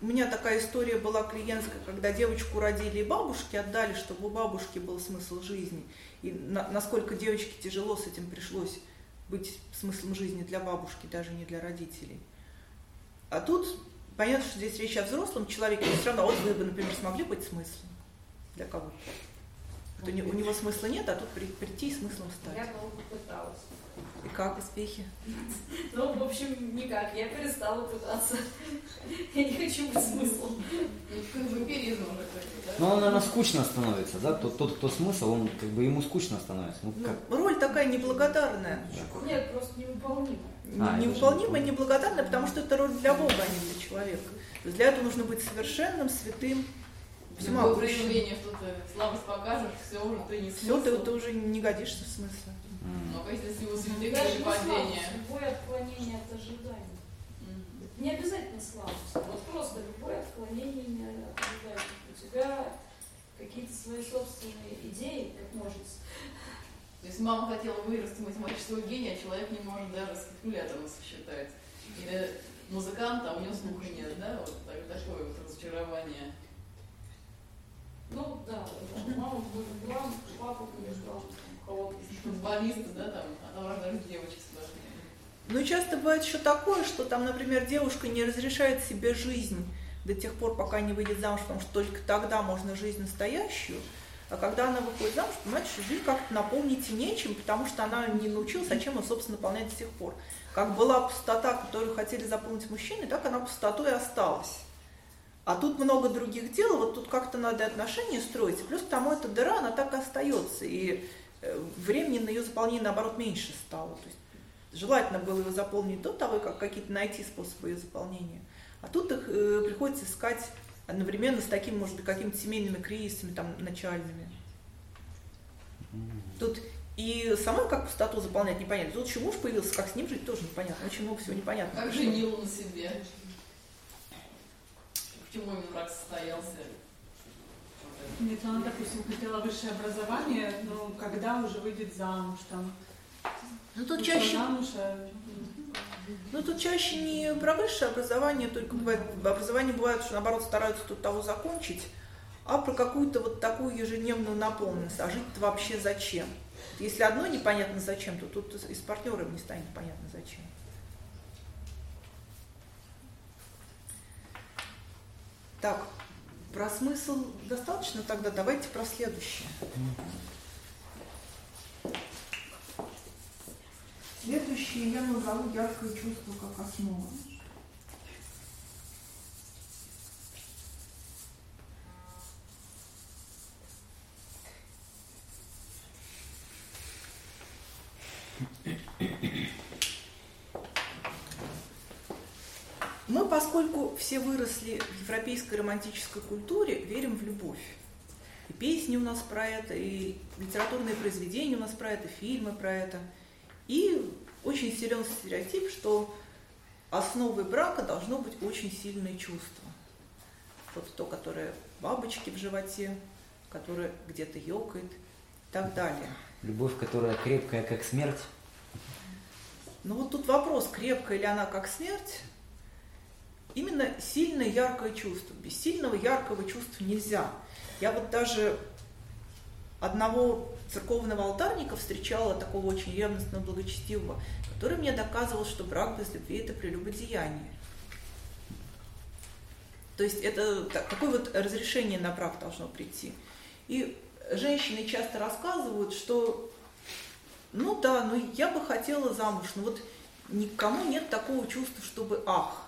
у меня такая история была клиентская, когда девочку родили и бабушки отдали, чтобы у бабушки был смысл жизни. И насколько девочке тяжело с этим пришлось. Быть смыслом жизни для бабушки, даже не для родителей. А тут понятно, что здесь речь о взрослом человеке, но все равно вот вы бы, например, смогли быть смыслом для кого-то. Вот у него смысла нет, а тут прийти и смыслом стать. Я долго пыталась. И как успехи? Ну, в общем, никак. Я перестала пытаться. Я не хочу быть смыслом. Ну, наверное, скучно становится, да? Тот, кто смысл, он как бы ему скучно становится. Ну, как... Роль такая неблагодарная. Да. Нет, просто невыполнимая. Невыполнимая, неблагодарная, потому что это роль для Бога, а не для человека. То есть для этого нужно быть совершенным, святым. Любое проявление, что ты слабость покажешь, все уже ты не смысл. Все, ты уже не годишься в смысле. Но если его святые падения. Любое отклонение от ожиданий. Не обязательно слабость, вот просто любое отклонение от ожиданий. У тебя какие-то свои собственные идеи, как может. То есть мама хотела вырасти математического гения, а человек не может даже с калькулятором сосчитать. Или музыкант, а у него слуха нет, да? Вот такое вот разочарование. Ну да, мама будет главным, папа будет главным. Футболисты, да, там, а там рождаются девочки сложные. Ну, часто бывает еще такое, что там, например, девушка не разрешает себе жизнь до тех пор, пока не выйдет замуж, потому что только тогда можно жизнь настоящую, а когда она выходит замуж, понимаете, что жизнь как-то наполнить нечем, потому что она не научилась, а чем ее, собственно, наполнять до сих пор. Как была пустота, которую хотели заполнить мужчины, так она пустотой осталась. А тут много других дел, вот тут как-то надо отношения строить, и плюс к тому эта дыра, она так и остается, и времени на ее заполнение, наоборот, меньше стало. То есть желательно было его заполнить до того, как какие-то найти способы ее заполнения. А тут их приходится искать одновременно с такими, может быть, какими-то семейными кризисами там, начальными. Тут и сама как пустоту заполнять непонятно. Тут еще муж появился, как с ним жить, тоже непонятно. Очень много всего непонятно. Как женил на себе? Почему именно брак состоялся? Нет, она, допустим, хотела высшее образование, но когда уже выйдет замуж там? Ну тут чаще... Замуж, а... Ну тут чаще не про высшее образование, только бывает, образование бывает, что наоборот стараются тут того закончить, а про какую-то вот такую ежедневную наполненность. А жить-то вообще зачем? Если одно непонятно зачем, то тут и с партнером не станет понятно зачем. Так, про смысл достаточно тогда, давайте про следующее. Следующее я назову яркое чувство как основа. Мы, поскольку все выросли в европейской романтической культуре, верим в любовь. И песни у нас про это, и литературные произведения у нас про это, фильмы про это. И очень силен стереотип, что основой брака должно быть очень сильное чувство. Вот то, которое бабочки в животе, которое где-то ёкает и так далее. Любовь, которая крепкая, как смерть. Ну вот тут вопрос, крепкая ли она, как смерть. Именно сильное, яркое чувство. Без сильного, яркого чувства нельзя. Я вот даже одного церковного алтарника встречала, такого очень ревностного, благочестивого, который мне доказывал, что брак без любви – это прелюбодеяние. То есть это такое вот разрешение на брак должно прийти. И женщины часто рассказывают, что ну да, ну я бы хотела замуж, но вот никому нет такого чувства, чтобы ах.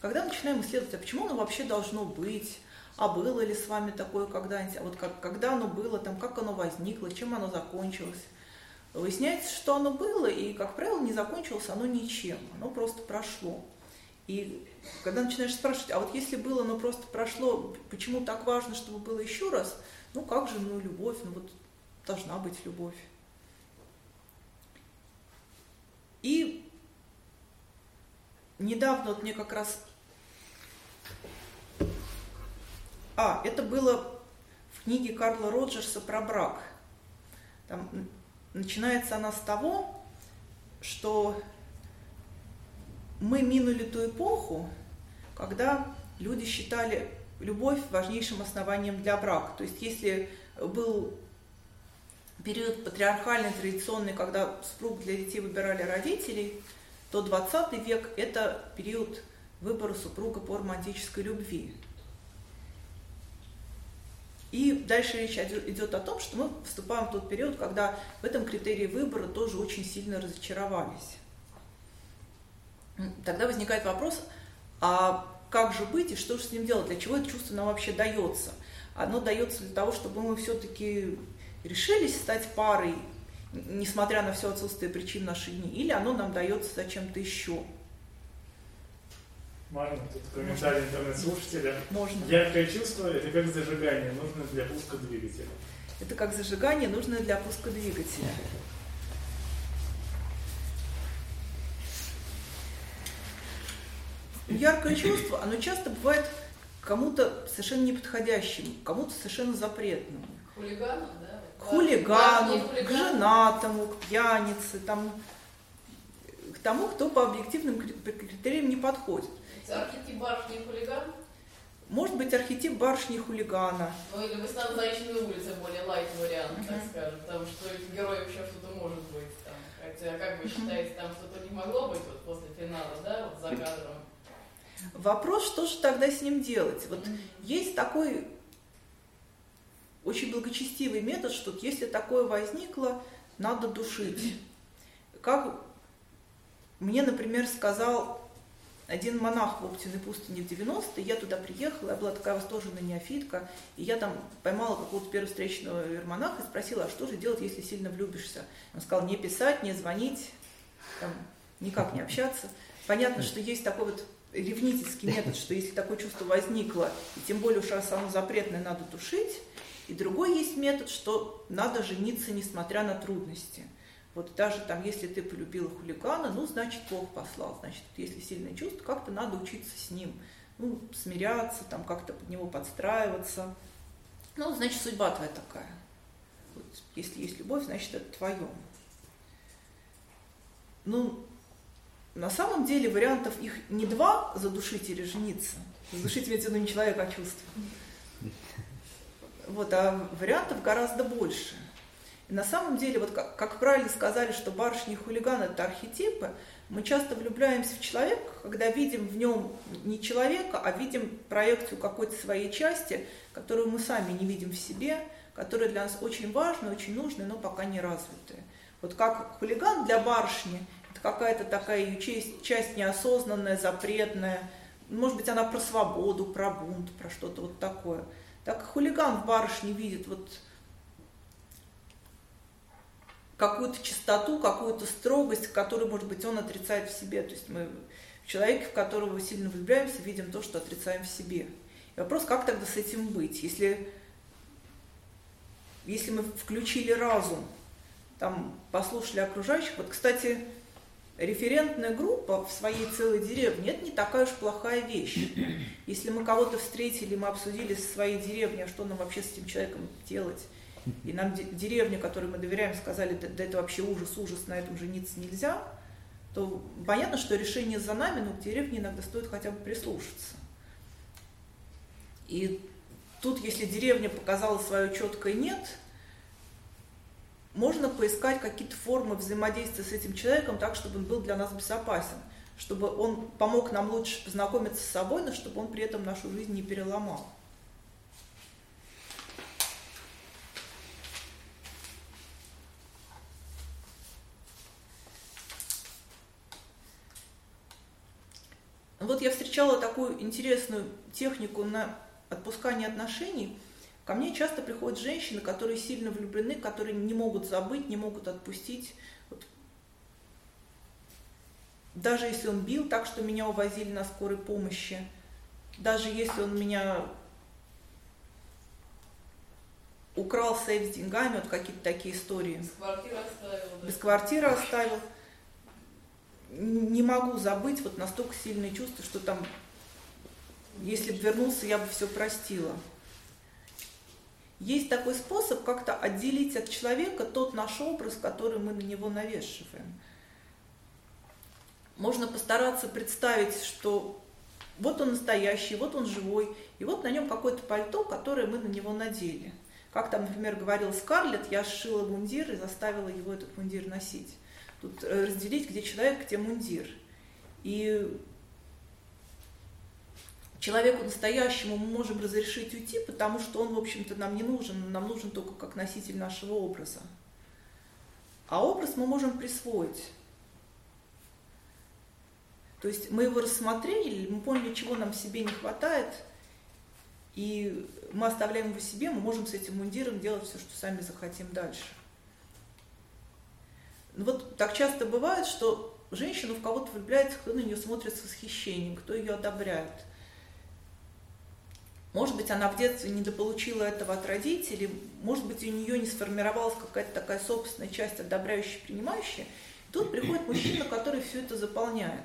Когда начинаем исследовать, а почему оно вообще должно быть, а было ли с вами такое когда-нибудь, а вот как, когда оно было, там, как оно возникло, чем оно закончилось. Выясняется, что оно было, и, как правило, не закончилось оно ничем, оно просто прошло. И когда начинаешь спрашивать, а вот если было, оно просто прошло, почему так важно, чтобы было еще раз, ну как же, ну любовь, ну вот должна быть любовь. И недавно вот мне как раз... это было в книге Карла Роджерса про брак. Там начинается она с того, что мы минули ту эпоху, когда люди считали любовь важнейшим основанием для брака. То есть если был период патриархальный, традиционный, когда супруг для детей выбирали родителей, то 20 век – это период выбора супруга по романтической любви. И дальше речь идет о том, что мы вступаем в тот период, когда в этом критерии выбора тоже очень сильно разочаровались. Тогда возникает вопрос, а как же быть и что же с ним делать? Для чего это чувство нам вообще дается? Оно дается для того, чтобы мы все-таки решились стать парой, несмотря на все отсутствие причин в наши дни, или оно нам дается зачем-то еще? Можно тут комментарий интернет-слушателя? Можно. Яркое чувство – это как зажигание, нужно для пуска двигателя. Это как зажигание, нужно для пуска двигателя. Яркое чувство, оно часто бывает кому-то совершенно неподходящим, кому-то совершенно запретным. Хулигану, да? К хулигану, к женатому, к пьянице, там, к тому, кто по объективным критериям не подходит. Архетип барышни и хулиган? Может быть, архетип барышни и хулигана. Ну или в основном «Женщины на улице» более лайт-вариант, так скажем, потому что герой вообще что-то может быть. Там. Хотя, как вы считаете, там что-то не могло быть вот, после финала, да, вот, за кадром? Вопрос, что же тогда с ним делать? Вот есть такой... очень благочестивый метод, что если такое возникло, надо душить. Как мне, например, сказал один монах в Оптиной пустыне в 90-е, я туда приехала, я была такая восторженная неофитка, и я там поймала какого-то первого встречного монаха и спросила, а что же делать, если сильно влюбишься? Он сказал, не писать, не звонить, там, никак не общаться. Понятно, что есть такой вот ревнительский метод, что если такое чувство возникло, и тем более уж раз оно запретное, надо тушить. И другой есть метод, что надо жениться, несмотря на трудности. Вот даже там, если ты полюбила хулигана, ну, значит, Бог послал. Значит, если сильное чувство, как-то надо учиться с ним. Ну, смиряться, там, как-то под него подстраиваться. Ну, значит, судьба твоя такая. Вот, если есть любовь, значит, это твое. Ну, на самом деле, вариантов их не два, задушить или жениться. Задушить имеется в виду не человек, а чувство. Вот, а вариантов гораздо больше. И на самом деле, вот как правильно сказали, что барышни и хулиганы – это архетипы, мы часто влюбляемся в человека, когда видим в нем не человека, а видим проекцию какой-то своей части, которую мы сами не видим в себе, которая для нас очень важна, очень нужна, но пока не развитая. Вот как хулиган для барышни – это какая-то такая ее часть неосознанная, запретная, может быть, она про свободу, про бунт, про что-то вот такое. Так хулиган в барышне видит вот какую-то чистоту, какую-то строгость, которую, может быть, он отрицает в себе. То есть мы в человеке, в которого сильно влюбляемся, видим то, что отрицаем в себе. И вопрос, как тогда с этим быть? Если мы включили разум, там, послушали окружающих. Вот, кстати, референтная группа в своей целой деревне – это не такая уж плохая вещь. Если мы кого-то встретили, мы обсудили со своей деревней, а что нам вообще с этим человеком делать, и нам деревня, которой мы доверяем, сказали, да это вообще ужас, на этом жениться нельзя, то понятно, что решение за нами, но к деревне иногда стоит хотя бы прислушаться. И тут, если деревня показала свое четкое «нет», можно поискать какие-то формы взаимодействия с этим человеком так, чтобы он был для нас безопасен, чтобы он помог нам лучше познакомиться с собой, но чтобы он при этом нашу жизнь не переломал. Вот я встречала такую интересную технику на отпускание отношений. Ко мне часто приходят женщины, которые сильно влюблены, которые не могут забыть, не могут отпустить. Вот. Даже если он бил так, что меня увозили на скорой помощи, даже если он меня украл сейф с деньгами, вот какие-то такие истории. Без квартиры оставил. Да? Без квартиры оставил. Не могу забыть, вот настолько сильные чувства, что там, если бы вернулся, я бы все простила. Есть такой способ как-то отделить от человека тот наш образ, который мы на него навешиваем. Можно постараться представить, что вот он настоящий, вот он живой, и вот на нем какое-то пальто, которое мы на него надели. Как там, например, говорила Скарлетт, я сшила мундир и заставила его этот мундир носить. Тут разделить, где человек, где мундир. И человеку настоящему мы можем разрешить уйти, потому что он, в общем-то, нам не нужен. Нам нужен только как носитель нашего образа. А образ мы можем присвоить. То есть мы его рассмотрели, мы поняли, чего нам в себе не хватает, и мы оставляем его себе, мы можем с этим мундиром делать все, что сами захотим дальше. Вот так часто бывает, что женщина в кого-то влюбляется, кто на нее смотрит с восхищением, кто ее одобряет. Может быть, она в детстве недополучила этого от родителей, может быть, у нее не сформировалась какая-то такая собственная часть, одобряющая, принимающая. И тут приходит мужчина, который все это заполняет.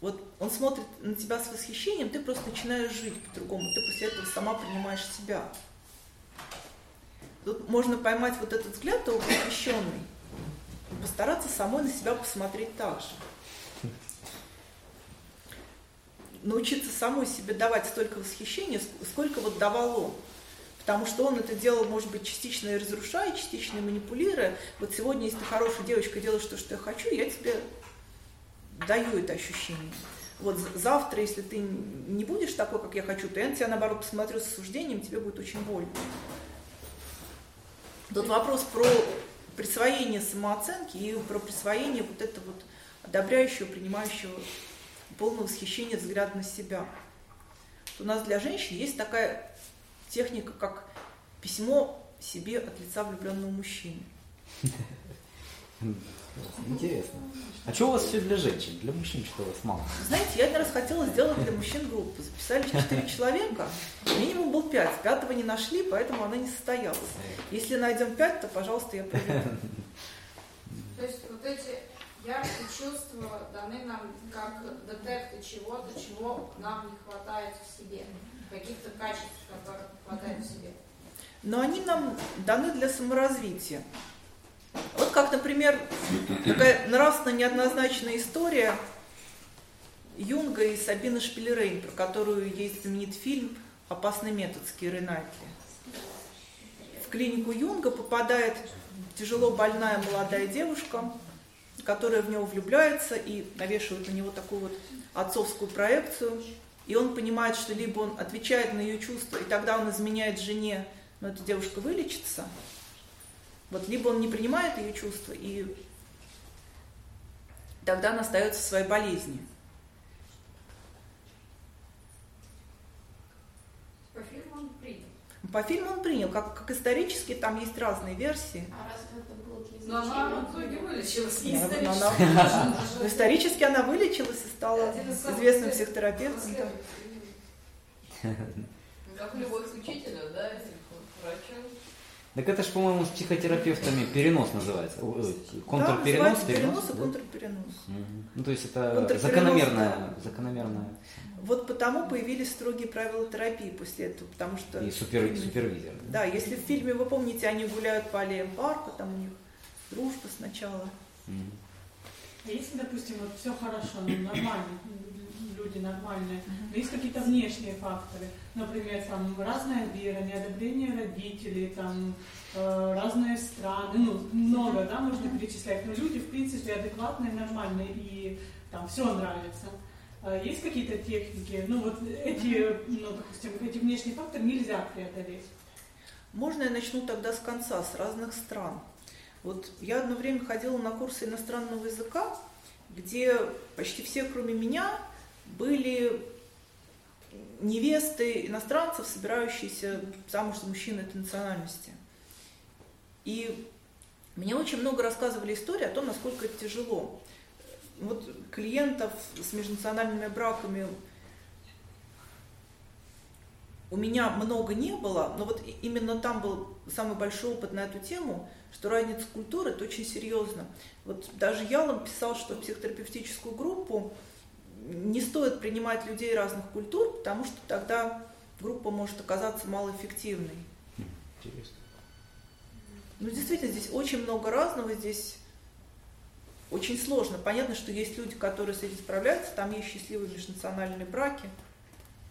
Вот он смотрит на тебя с восхищением, ты просто начинаешь жить по-другому, ты после этого сама принимаешь себя. Тут можно поймать вот этот взгляд, того восхищенный, и постараться самой на себя посмотреть так же. Научиться самой себе давать столько восхищения, сколько вот давало. Потому что он это делал, может быть, частично и разрушая, частично и манипулируя. Вот сегодня, если ты хорошая девочка, делаешь то, что я хочу, я тебе даю это ощущение. Вот завтра, если ты не будешь такой, как я хочу, то я на тебя, наоборот, посмотрю с осуждением, тебе будет очень больно. Тут вопрос про присвоение самооценки и про присвоение вот этого вот одобряющего, принимающего, полного восхищения взгляд на себя. У нас для женщин есть такая техника, как письмо себе от лица влюбленного мужчины. Интересно. А что у вас все для женщин? Для мужчин что у вас мало? Знаете, я один раз хотела сделать для мужчин группу. Записали 4 человека, минимум был 5. 5-го не нашли, поэтому она не состоялась. Если найдем 5, то, пожалуйста, я приведу. То есть вот эти яркие чувства даны нам как детекты чего-то, чего нам не хватает в себе. Каких-то качеств, которых не хватает в себе. Но они нам даны для саморазвития. Вот как, например, такая нравственно неоднозначная история Юнга и Сабины Шпилерейн, про которую есть знаменит фильм «Опасный метод» с Кирой Найтли. В клинику Юнга попадает тяжело больная молодая девушка, которая в него влюбляется, и навешивает на него такую вот отцовскую проекцию. И он понимает, что либо он отвечает на ее чувства, и тогда он изменяет жене, но эта девушка вылечится. Вот, либо он не принимает ее чувства, и тогда она остается в своей болезни. По фильму он принял? По фильму он принял. Как исторически, там есть разные версии. А раз это было но она в итоге вылечилась. Но исторически она вылечилась и стала известным психотерапевтом. Как любовь к учителю, да, или к врачу. Так это же, по-моему, с психотерапевтами перенос называется. Контрперенос, да, называется перенос и да? Контрперенос. Угу. Ну, то есть это закономерное. Вот потому появились строгие правила терапии после этого, потому что... И супервизор. Да? Да, если в фильме, вы помните, они гуляют по аллеям парка, там у них дружба сначала. Угу. Если, допустим, вот все хорошо, нормально, люди нормальные, но есть какие-то внешние факторы, например, там разная вера, неодобрение родителей, там разные страны, ну много, да, можно перечислять, но люди в принципе адекватные, нормальные и там все нравится. Есть какие-то техники, ну вот эти, ну допустим, эти внешние факторы нельзя преодолеть. Можно я начну тогда с конца, с разных стран. Вот я одно время ходила на курсы иностранного языка, где почти все, кроме меня, были невесты иностранцев, собирающиеся замуж за мужчин этой национальности. И мне очень много рассказывали истории о том, насколько это тяжело. Вот клиентов с межнациональными браками у меня много не было, но вот именно там был самый большой опыт на эту тему, что разница культуры – это очень серьезно. Вот даже Ялом писал, что психотерапевтическую группу не стоит принимать людей разных культур, потому что тогда группа может оказаться малоэффективной. Интересно. Ну, действительно, здесь очень много разного, здесь очень сложно. Понятно, что есть люди, которые с этим справляются, там есть счастливые межнациональные браки.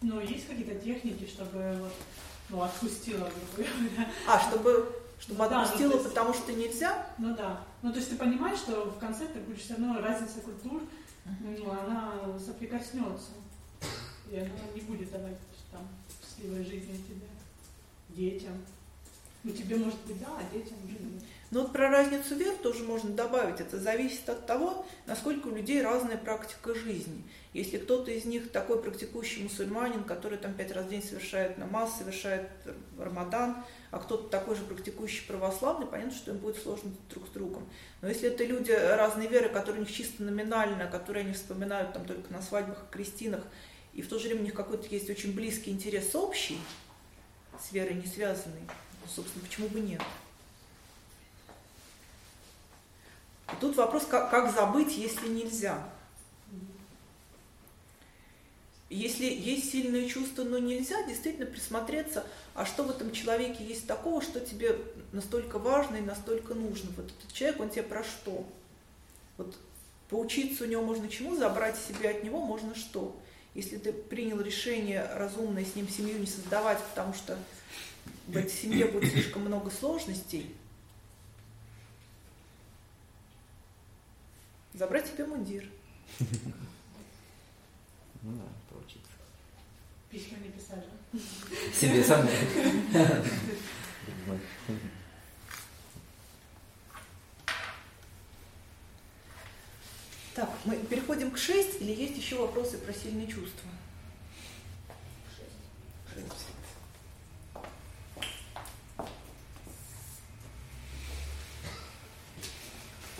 Но есть какие-то техники, чтобы вот, ну, отпустила, грубо говоря. Чтобы ну, отпустила, да, ну, потому что нельзя? Ну да. Ну, то есть ты понимаешь, что в конце ты будешь все равно разница культур, ну, она соприкоснется, и она не будет давать там счастливой жизни тебе, детям. Ну, тебе, может быть, да, а детям жизни. Ну, вот про разницу вер тоже можно добавить. Это зависит от того, насколько у людей разная практика жизни. Если кто-то из них такой практикующий мусульманин, который там 5 раз в день совершает намаз, совершает рамадан, а кто-то такой же практикующий православный, понятно, что им будет сложно друг с другом. Но если это люди разной веры, которые у них чисто номинально, которые они вспоминают там только на свадьбах и крестинах, и в то же время у них какой-то есть очень близкий интерес общий, с верой не связанный, собственно, почему бы нет? И тут вопрос, как забыть, если нельзя? Если есть сильные чувства, но нельзя, действительно присмотреться, а что в этом человеке есть такого, что тебе настолько важно и настолько нужно? Вот этот человек, он тебе про что? Вот поучиться у него можно чему, забрать себе от него можно что? Если ты принял решение разумное с ним семью не создавать, потому что в этой семье будет слишком много сложностей, забрать себе мундир. Ну да, получится. Письма не писали. Себе сам. Так, Мы переходим к 6, или есть еще вопросы про сильные чувства?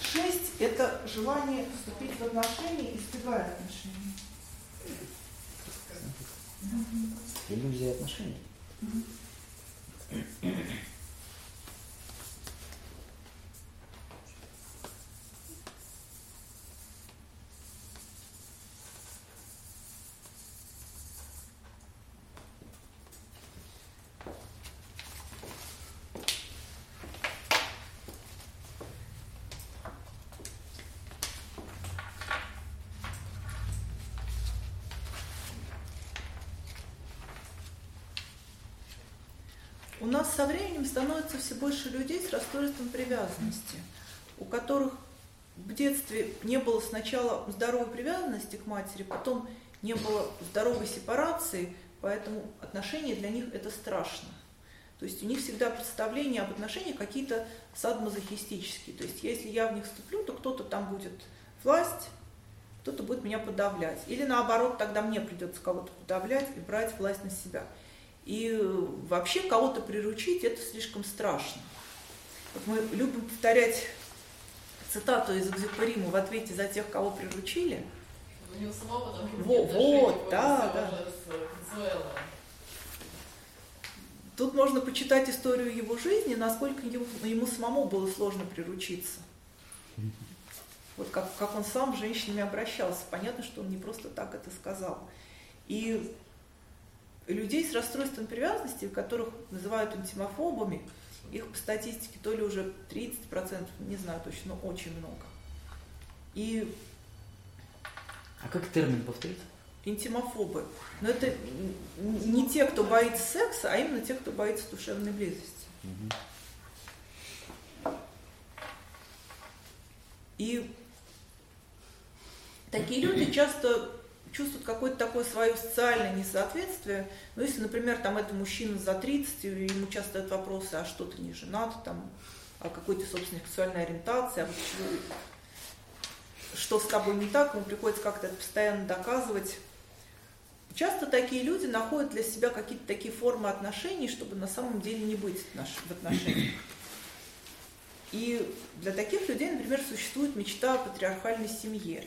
6. Это желание вступить в отношения и избегать отношений. Иллюзия отношений. У нас со временем становится все больше людей с расстройством привязанности, у которых в детстве не было сначала здоровой привязанности к матери, потом не было здоровой сепарации, поэтому отношения для них это страшно. То есть у них всегда представления об отношениях какие-то садомазохистические. То есть если я в них вступлю, то кто-то там будет власть, кто-то будет меня подавлять. Или наоборот, тогда мне придется кого-то подавлять и брать власть на себя. И вообще кого-то приручить – это слишком страшно. Вот мы любим повторять цитату из «Экзюпери», в ответе за тех, кого приручили. У него самого там вот, да. Тут можно почитать историю его жизни, насколько ему самому было сложно приручиться. Вот как он сам с женщинами обращался. Понятно, что он не просто так это сказал. И людей с расстройством привязанности, которых называют интимофобами, их по статистике то ли уже 30%, не знаю точно, но очень много. И... А как термин повторить? Интимофобы. Но это не те, кто боится секса, а именно те, кто боится душевной близости. Угу. И такие люди часто чувствуют какое-то такое свое социальное несоответствие. Но если, например, там это мужчина за 30, ему часто задают вопросы, а что ты не женат, там, о какой-то собственной сексуальной ориентации, а вот что с тобой не так, ему приходится как-то это постоянно доказывать. Часто такие люди находят для себя какие-то такие формы отношений, чтобы на самом деле не быть в отношениях. И для таких людей, например, существует мечта о патриархальной семье.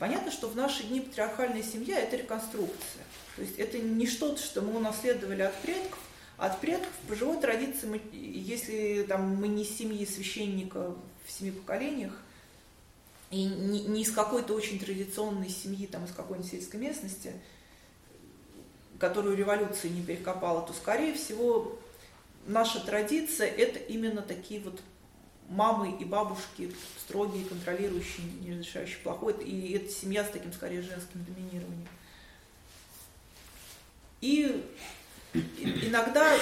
Понятно, что в наши дни патриархальная семья – это реконструкция. То есть это не что-то, что мы унаследовали от предков. От предков по живой традиции, если там, мы не из семьи священника в 7 поколениях, и не из какой-то очень традиционной семьи, там, из какой-нибудь сельской местности, которую революция не перекопала, то, скорее всего, наша традиция – это именно такие вот мамы и бабушки строгие, контролирующие, не разрешающие плохое. И это семья с таким, скорее, женским доминированием. И иногда,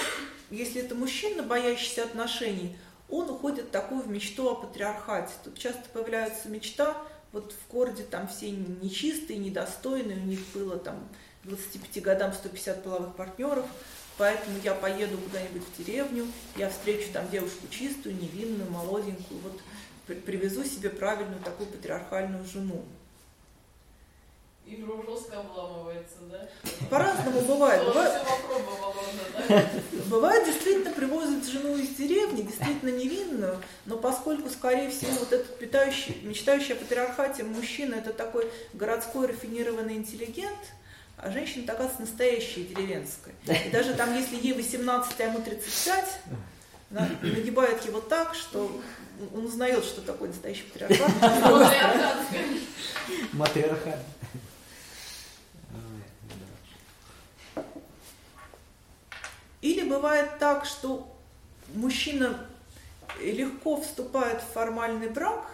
если это мужчина, боящийся отношений, он уходит такую в мечту о патриархате. Тут часто появляется мечта, вот в городе там все нечистые, недостойные, у них было там 25 годам 150 половых партнеров, поэтому я поеду куда-нибудь в деревню, я встречу там девушку чистую, невинную, молоденькую, вот привезу себе правильную такую патриархальную жену. И друг жестко обламывается, да? По-разному бывает. Бывает, действительно привозят жену из деревни, действительно невинную, но поскольку, скорее всего, вот этот мечтающий о патриархате мужчина – это такой городской рафинированный интеллигент, а женщина-то, оказывается, настоящая деревенская. И даже там, если ей 18, а ему 35, она нагибает его так, что он узнает, что такое настоящий патриархат. Матриархат. Или бывает так, что мужчина легко вступает в формальный брак.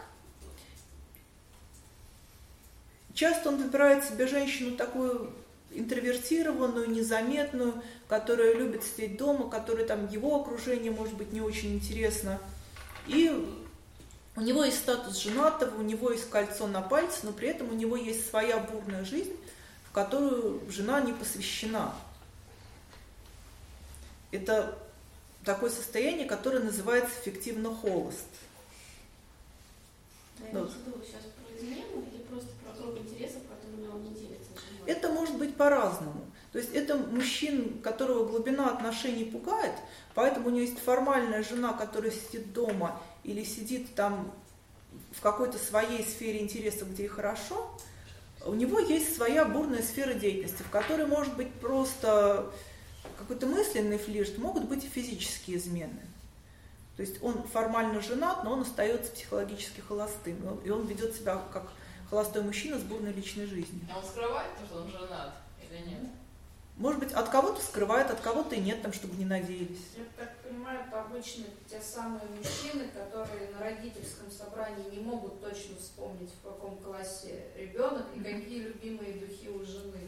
Часто он выбирает себе женщину такую интровертированную, незаметную, которая любит сидеть дома, которой там его окружение может быть не очень интересно. И у него есть статус женатого, у него есть кольцо на пальце, но при этом у него есть своя бурная жизнь, в которую жена не посвящена. Это такое состояние, которое называется фиктивно холост. Да, я не задумываюсь сейчас про измену. Это может быть по-разному. То есть это мужчин, которого глубина отношений пугает, поэтому у него есть формальная жена, которая сидит дома или сидит там в какой-то своей сфере интересов, где и хорошо. У него есть своя бурная сфера деятельности, в которой может быть просто какой-то мысленный флирт, могут быть и физические измены. То есть он формально женат, но он остается психологически холостым, и он ведет себя как холостой мужчина с бурной личной жизнью. А он скрывает то, что он женат или нет? Может быть, от кого-то скрывает, от кого-то и нет, там, чтобы не надеялись. Я так понимаю, это обычно те самые мужчины, которые на родительском собрании не могут точно вспомнить, в каком классе ребенок и какие любимые духи у жены.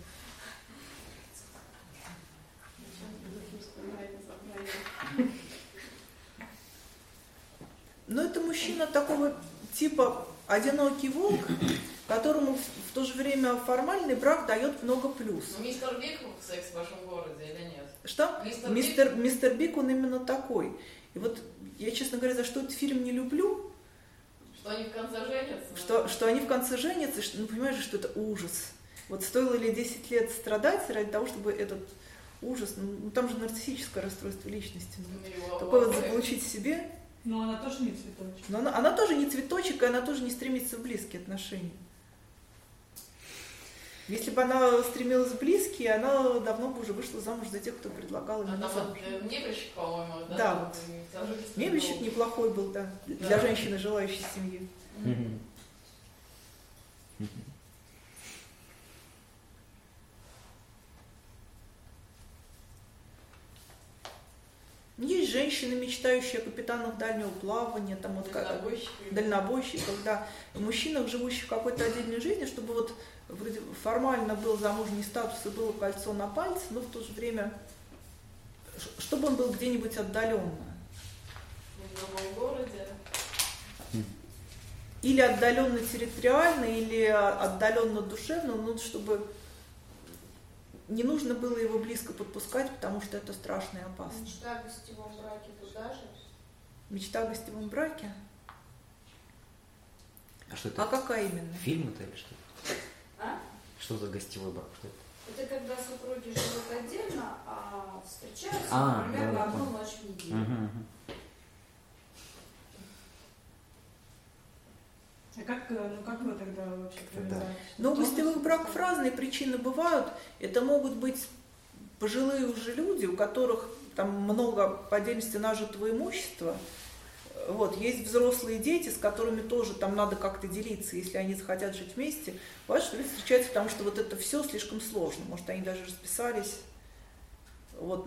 Но это мужчина такого типа одинокий волк, которому в то же время формальный брак дает много плюсов. Но мистер Биг секс в вашем городе или нет? Что? Мистер Биг, он именно такой. И вот я, честно говоря, за что этот фильм не люблю. Что они в конце женятся. Что они в конце женятся, что, ну понимаешь, что это ужас. Вот стоило ли 10 лет страдать ради того, чтобы этот ужас, ну там же нарциссическое расстройство личности. Ну, такое вот заполучить себе. Но она тоже не цветочек. Но она тоже не цветочек, и она тоже не стремится в близкие отношения. Если бы она стремилась в близкие, она давно бы уже вышла замуж за тех, кто предлагал именно замуж. Мебельщик, по-моему, да? Да, вот. Мебельщик неплохой был, да, для женщины, желающей семьи. Есть женщины, мечтающие о капитанах дальнего плавания, там вот дальнобойщиках, да, мужчинах, живущих какой-то отдельной жизнью, чтобы вот вроде формально был замужний статус и было кольцо на пальце, но в то же время, чтобы он был где-нибудь отдаленно. В другом городе. Или отдаленно территориально, или отдаленно душевно, но чтобы не нужно было его близко подпускать, потому что это страшно и опасно. Мечта о гостевом браке туда же? Мечта о гостевом браке? А что это? А какая именно? Фильм это или что? А? Что за гостевой брак? Что это? Это когда супруги живут отдельно, а встречаются, например, да, одну ночь в неделю. Угу. А как вы тогда вообще проверяете? Но у гостевых браков разные причины бывают. Это могут быть пожилые уже люди, у которых там много по отдельности нажитого имущества. Вот. Есть взрослые дети, с которыми тоже там надо как-то делиться, если они захотят жить вместе. Бывает, что люди встречаются, потому что вот это все слишком сложно. Может, они даже расписались. Вот.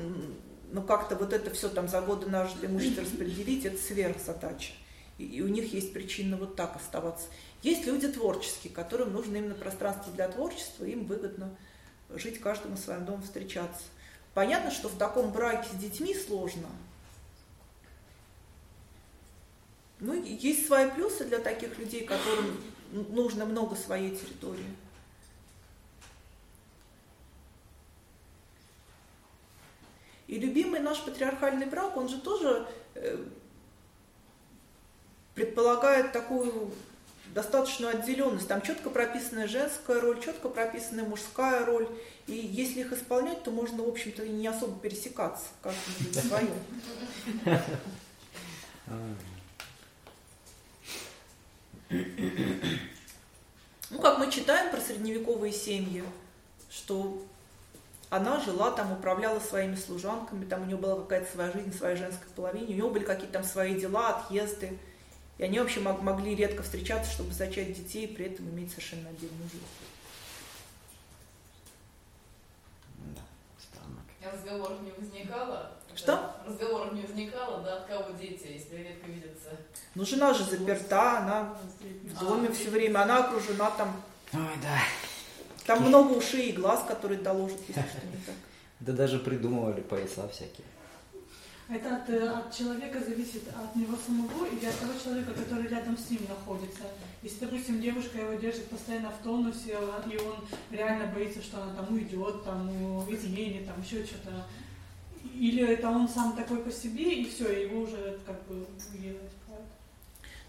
Но как-то вот это все там за годы нажитое имущество распределить, это сверхзадача. И у них есть причина вот так оставаться. Есть люди творческие, которым нужно именно пространство для творчества, им выгодно жить каждому в своем доме, встречаться. Понятно, что в таком браке с детьми сложно. Ну, есть свои плюсы для таких людей, которым нужно много своей территории. И любимый наш патриархальный брак, он же тоже предполагает такую достаточную отделенность. Там четко прописанная женская роль, четко прописанная мужская роль. И если их исполнять, то можно, в общем-то, не особо пересекаться, как-нибудь своим. Ну, как мы читаем про средневековые семьи, что она жила там, управляла своими служанками, там у нее была какая-то своя жизнь, своя женская половина, у нее были какие-то там свои дела, отъезды. И они вообще могли редко встречаться, чтобы зачать детей и при этом иметь совершенно отдельную жизнь. Да, странно. Разговоров не возникало? Что? Разговоров не возникало, да, от кого дети, если редко видятся? Ну, жена же заперта, она в доме все время, она окружена там. Ой, да. Там много ушей и глаз, которые доложат, если что не так. Да даже придумывали пояса всякие. Это от человека зависит, от него самого или от того человека, который рядом с ним находится. Если, допустим, девушка его держит постоянно в тонусе, и он реально боится, что она там уйдет, там изменит, там еще что-то. Или это он сам такой по себе, и все, его уже как бы уедет.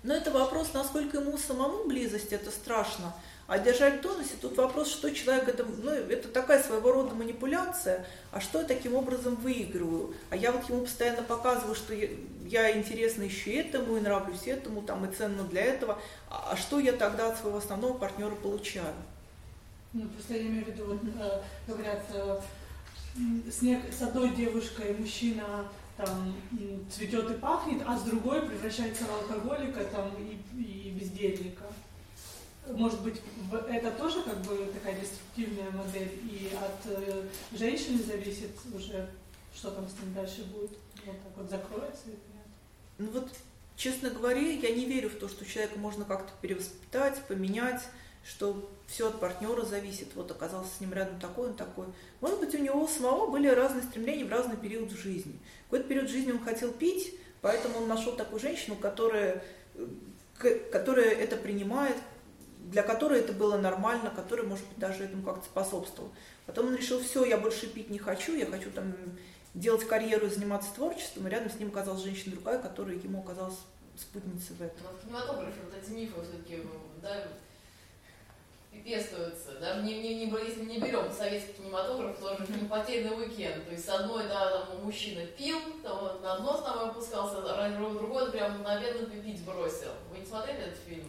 Но это вопрос, насколько ему самому близость, это страшно. А держать в тонусе, тут вопрос, что человек, это такая своего рода манипуляция, а что я таким образом выигрываю? А я вот ему постоянно показываю, что я интересна еще этому, и нравлюсь этому, там, и ценно для этого, а что я тогда от своего основного партнера получаю? Ну, просто я имею в виду, вот, говорят, с одной девушкой мужчина там цветет и пахнет, а с другой превращается в алкоголика там, и бездельника. Может быть, это тоже как бы такая деструктивная модель, и от женщины зависит уже, что там с ним дальше будет, вот так вот закроется или нет? Ну вот, честно говоря, я не верю в то, что человека можно как-то перевоспитать, поменять, что все от партнера зависит, вот оказался с ним рядом такой, он такой. Может быть, у него самого были разные стремления в разный период жизни. В какой-то период жизни он хотел пить, поэтому он нашел такую женщину, которая это принимает, для которой это было нормально, который, может быть, даже этому как-то способствовал. Потом он решил, все, я больше пить не хочу, я хочу там делать карьеру и заниматься творчеством, и рядом с ним оказалась женщина другая, которая ему оказалась спутницей в этом. В кинематографе вот эти мифы все-таки, да, пестуются, да, если не берем советский кинематограф, то же не потерянный уикенд, то есть с одной, да, там, мужчина пил, там, вот, на дно с нами опускался, а другой прям мгновенно пить бросил. Вы не смотрели этот фильм?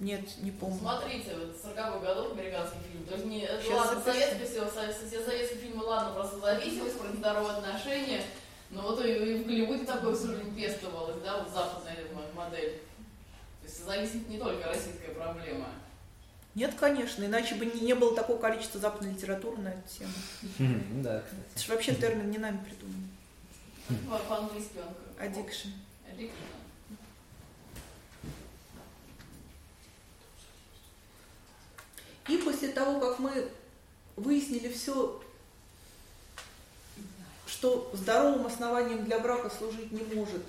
Нет, не помню. Смотрите, вот 40-х годов американский фильм. То есть не ладно, все советские фильмы, ладно, просто зависимость, про здоровые отношения. Но вот и в Голливуде такое все же не пестовалось, да, вот западная модель. То есть зависит не только российская проблема. Нет, конечно, иначе бы не было такого количества западной литературы на эту тему. Да, кстати. Это же вообще термин не нами придуман. По-английски он как? Addiction. И после того, как мы выяснили все, что здоровым основанием для брака служить не может,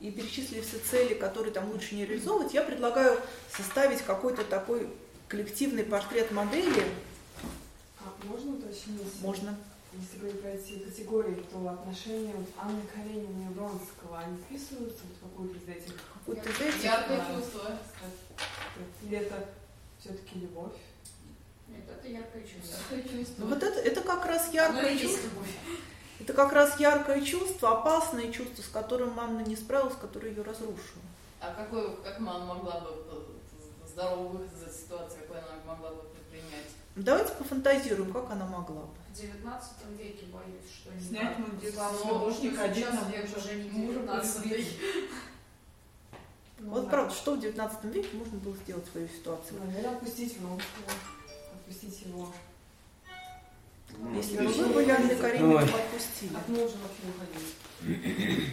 и перечислили все цели, которые там лучше не реализовывать, я предлагаю составить какой-то такой коллективный портрет модели. А можно уточнить? Можно. Если говорить про эти категории, то отношения Анны Карениной и Вронского, они вписываются в какую-то из этих? Яркое чувство. Или это все-таки любовь? Нет, это яркое чувство. Вот это как раз яркое чувство. Это как раз яркое чувство, опасное чувство, с которым Анна не справилась, которое ее разрушило. А как Анна могла бы здорово выйти из этой ситуации, какой она могла бы предпринять? Давайте пофантазируем, как она могла бы. В 19 веке, боюсь, что не снять мужника один, а я уже не мужу на свой. Вот правда, что в 19 веке можно было сделать в своей ситуации? Наверное, отпустить его. Отпустить его. Если бы вы были Анной Карениной, то отпустили. От мужа вообще уходили.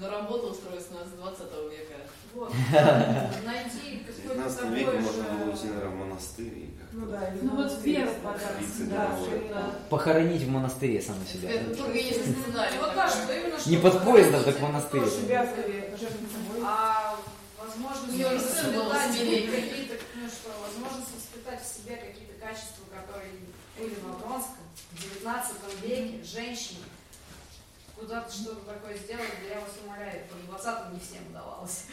На работу устроиться нас с 20 века. Вот. Найти какой-то такой же... В 19 веке можно было уйти, наверное, в монастырь. Ну да, ну вот вера пока. Похоронить в монастыре саму себя. Это только есть сценарий. Вот да, что именно что... Не под поездом, так в монастыре. А возможно, ее воспитать какие-то... Ну что, возможность воспитать в себе какие-то качества, которые... Или во Вронском, в 19 веке женщине куда-то что-то такое сделать, да я вас умоляю, в 20-м не всем удавалось.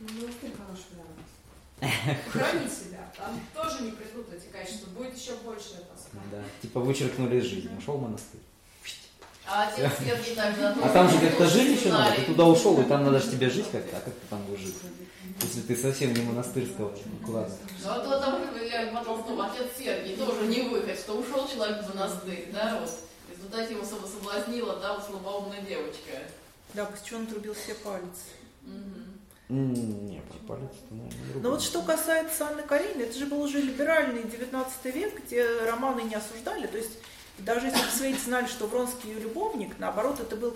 Ну, это хороший вариант. Хранить себя, там тоже не придут эти качества, будет еще больше этого. Да, типа вычеркнули из жизни, ушел в монастырь. А отец Сергий тогда... А там же как-то жить еще надо, ты туда ушел, и там надо же тебе жить как-то, а как ты там будешь жить? Если ты совсем не монастырского класса. Ну, а то там, я потом снова, отец Сергий, тоже не выход, что ушел человек в монастырь, да, вот. В результате его соблазнила, да, вот слабоумная девочка. Да, пусть он трубил себе палец. Не, про палец... Ну, вот что касается Анны Карениной, это же был уже либеральный 19 век, где романы не осуждали, то есть... Даже если бы свидетели знали, что Вронский ее любовник, наоборот, это был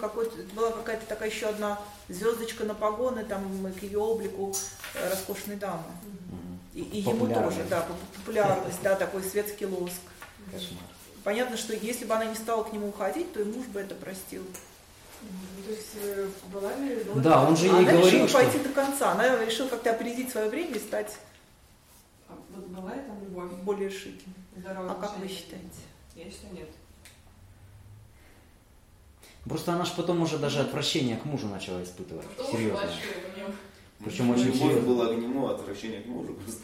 была какая-то такая еще одна звездочка на погоны, там, к ее облику роскошной дамы. И ему тоже, да, популярность, да, такой светский лоск. Кошмар. Понятно, что если бы она не стала к нему уходить, то и муж бы это простил. То есть была ли любовь? Да, он же ей говорил, решила что... пойти до конца, она решила как-то опередить свое время и стать... А вот была ли там любовь? Более шикарной. Здоровая а как вы считаете? Я считаю, нет. Просто она же потом уже даже отвращение к мужу начала испытывать. Серьезно. Причем очень любовь была к нему, отвращение к мужу просто.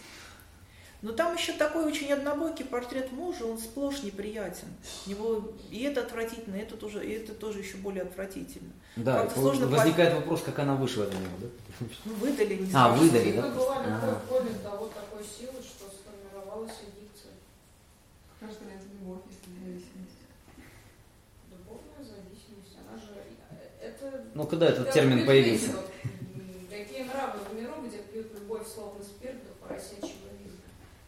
Но там еще такой очень однобокий портрет мужа, он сплошь неприятен. У него и это отвратительно, и это тоже еще более отвратительно. Да, сложно возникает вопрос, как она вышла от него, да? Ну, выдали, не знаю. А, выдали, да? Была любовь до вот такой силы, что сформировалась аддикция. Как раз на это любовь и зависимость. Любовная зависимость, она же... Это... Ну, когда этот термин появился? Такие нравы в миру, где пьют любовь, словно спирт, до поросячьего.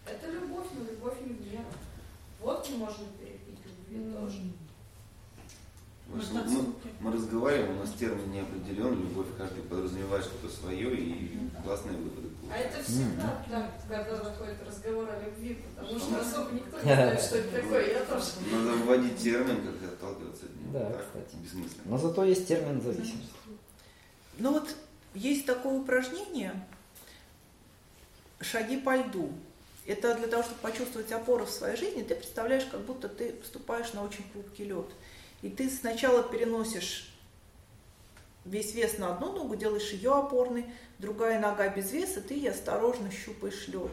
Это любовь, но любовь не в меру. Водки можно перепить, любви тоже. Мы разговариваем, у нас термин не определен, любовь каждый подразумевает что-то свое и классные выводы. А это всегда так, когда заходит разговор о любви, потому что особо никто не знает, что это такое, я тоже. Надо вводить термин, как и отталкиваться от него. Да, кстати. Бессмысленно. Но зато есть термин зависимость. Ну вот есть такое упражнение «Шаги по льду». Это для того, чтобы почувствовать опору в своей жизни, ты представляешь, как будто ты вступаешь на очень хрупкий лед. И ты сначала переносишь весь вес на одну ногу, делаешь ее опорной, другая нога без веса, ты осторожно щупаешь лед.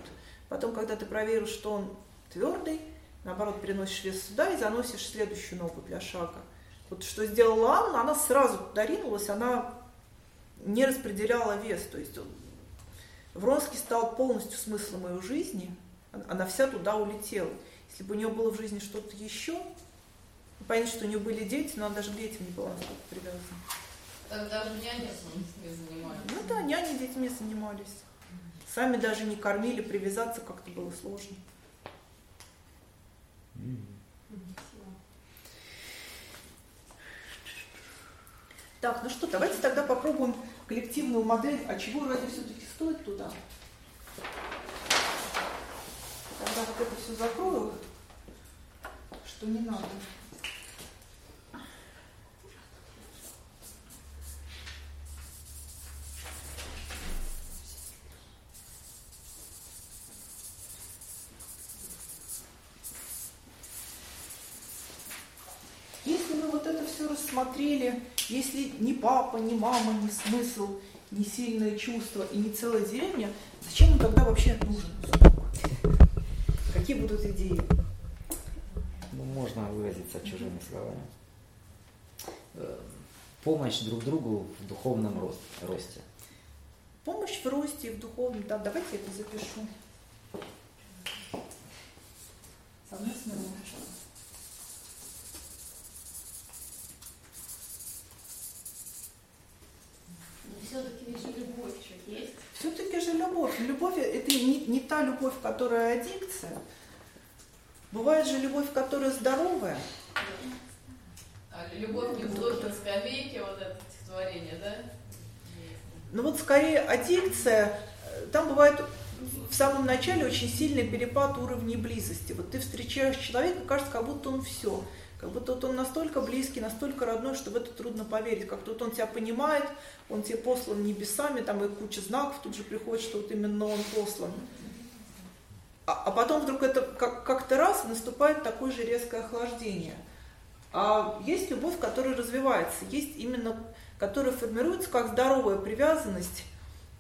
Потом, когда ты проверил, что он твердый, наоборот, переносишь вес сюда и заносишь следующую ногу для шага. Вот что сделала Анна, она сразу доринулась, она не распределяла вес, то есть Вронский стал полностью смыслом ее жизни, она вся туда улетела. Если бы у нее было в жизни что-то еще, понятно, что у нее были дети, но она даже к детям не была настолько привязана. Так даже няни детьми занимались. Ну да, няни детьми занимались. Сами даже не кормили, привязаться как-то было сложно. Так, ну что, давайте тогда попробуем коллективную модель. А чего ради все-таки стоит туда? Тогда вот это все закрою, что не надо. Если мы вот это все рассмотрели, если ни папа, ни мама, ни смысл, ни сильное чувство и ни целая деревня, зачем он тогда вообще нужен? Какие будут идеи? Ну, можно выразиться чужими словами. Помощь друг другу в духовном росте. Помощь в росте и в духовном. Да, давайте я это запишу. Совместно. Все-таки же любовь есть. Все-таки же любовь. Любовь – это не та любовь, которая аддикция. Бывает же любовь, которая здоровая. А любовь не в духе скамейки, вот это стихотворение, да? Ну вот скорее аддикция. Там бывает в самом начале очень сильный перепад уровней близости. Вот ты встречаешь человека, кажется, как будто он все. Как будто вот он настолько близкий, настолько родной, что в это трудно поверить. Как будто вот он тебя понимает, он тебе послан небесами, там и куча знаков тут же приходит, что вот именно он послан. А потом вдруг это как-то раз наступает такое же резкое охлаждение. А есть любовь, которая развивается, есть именно, которая формируется как здоровая привязанность.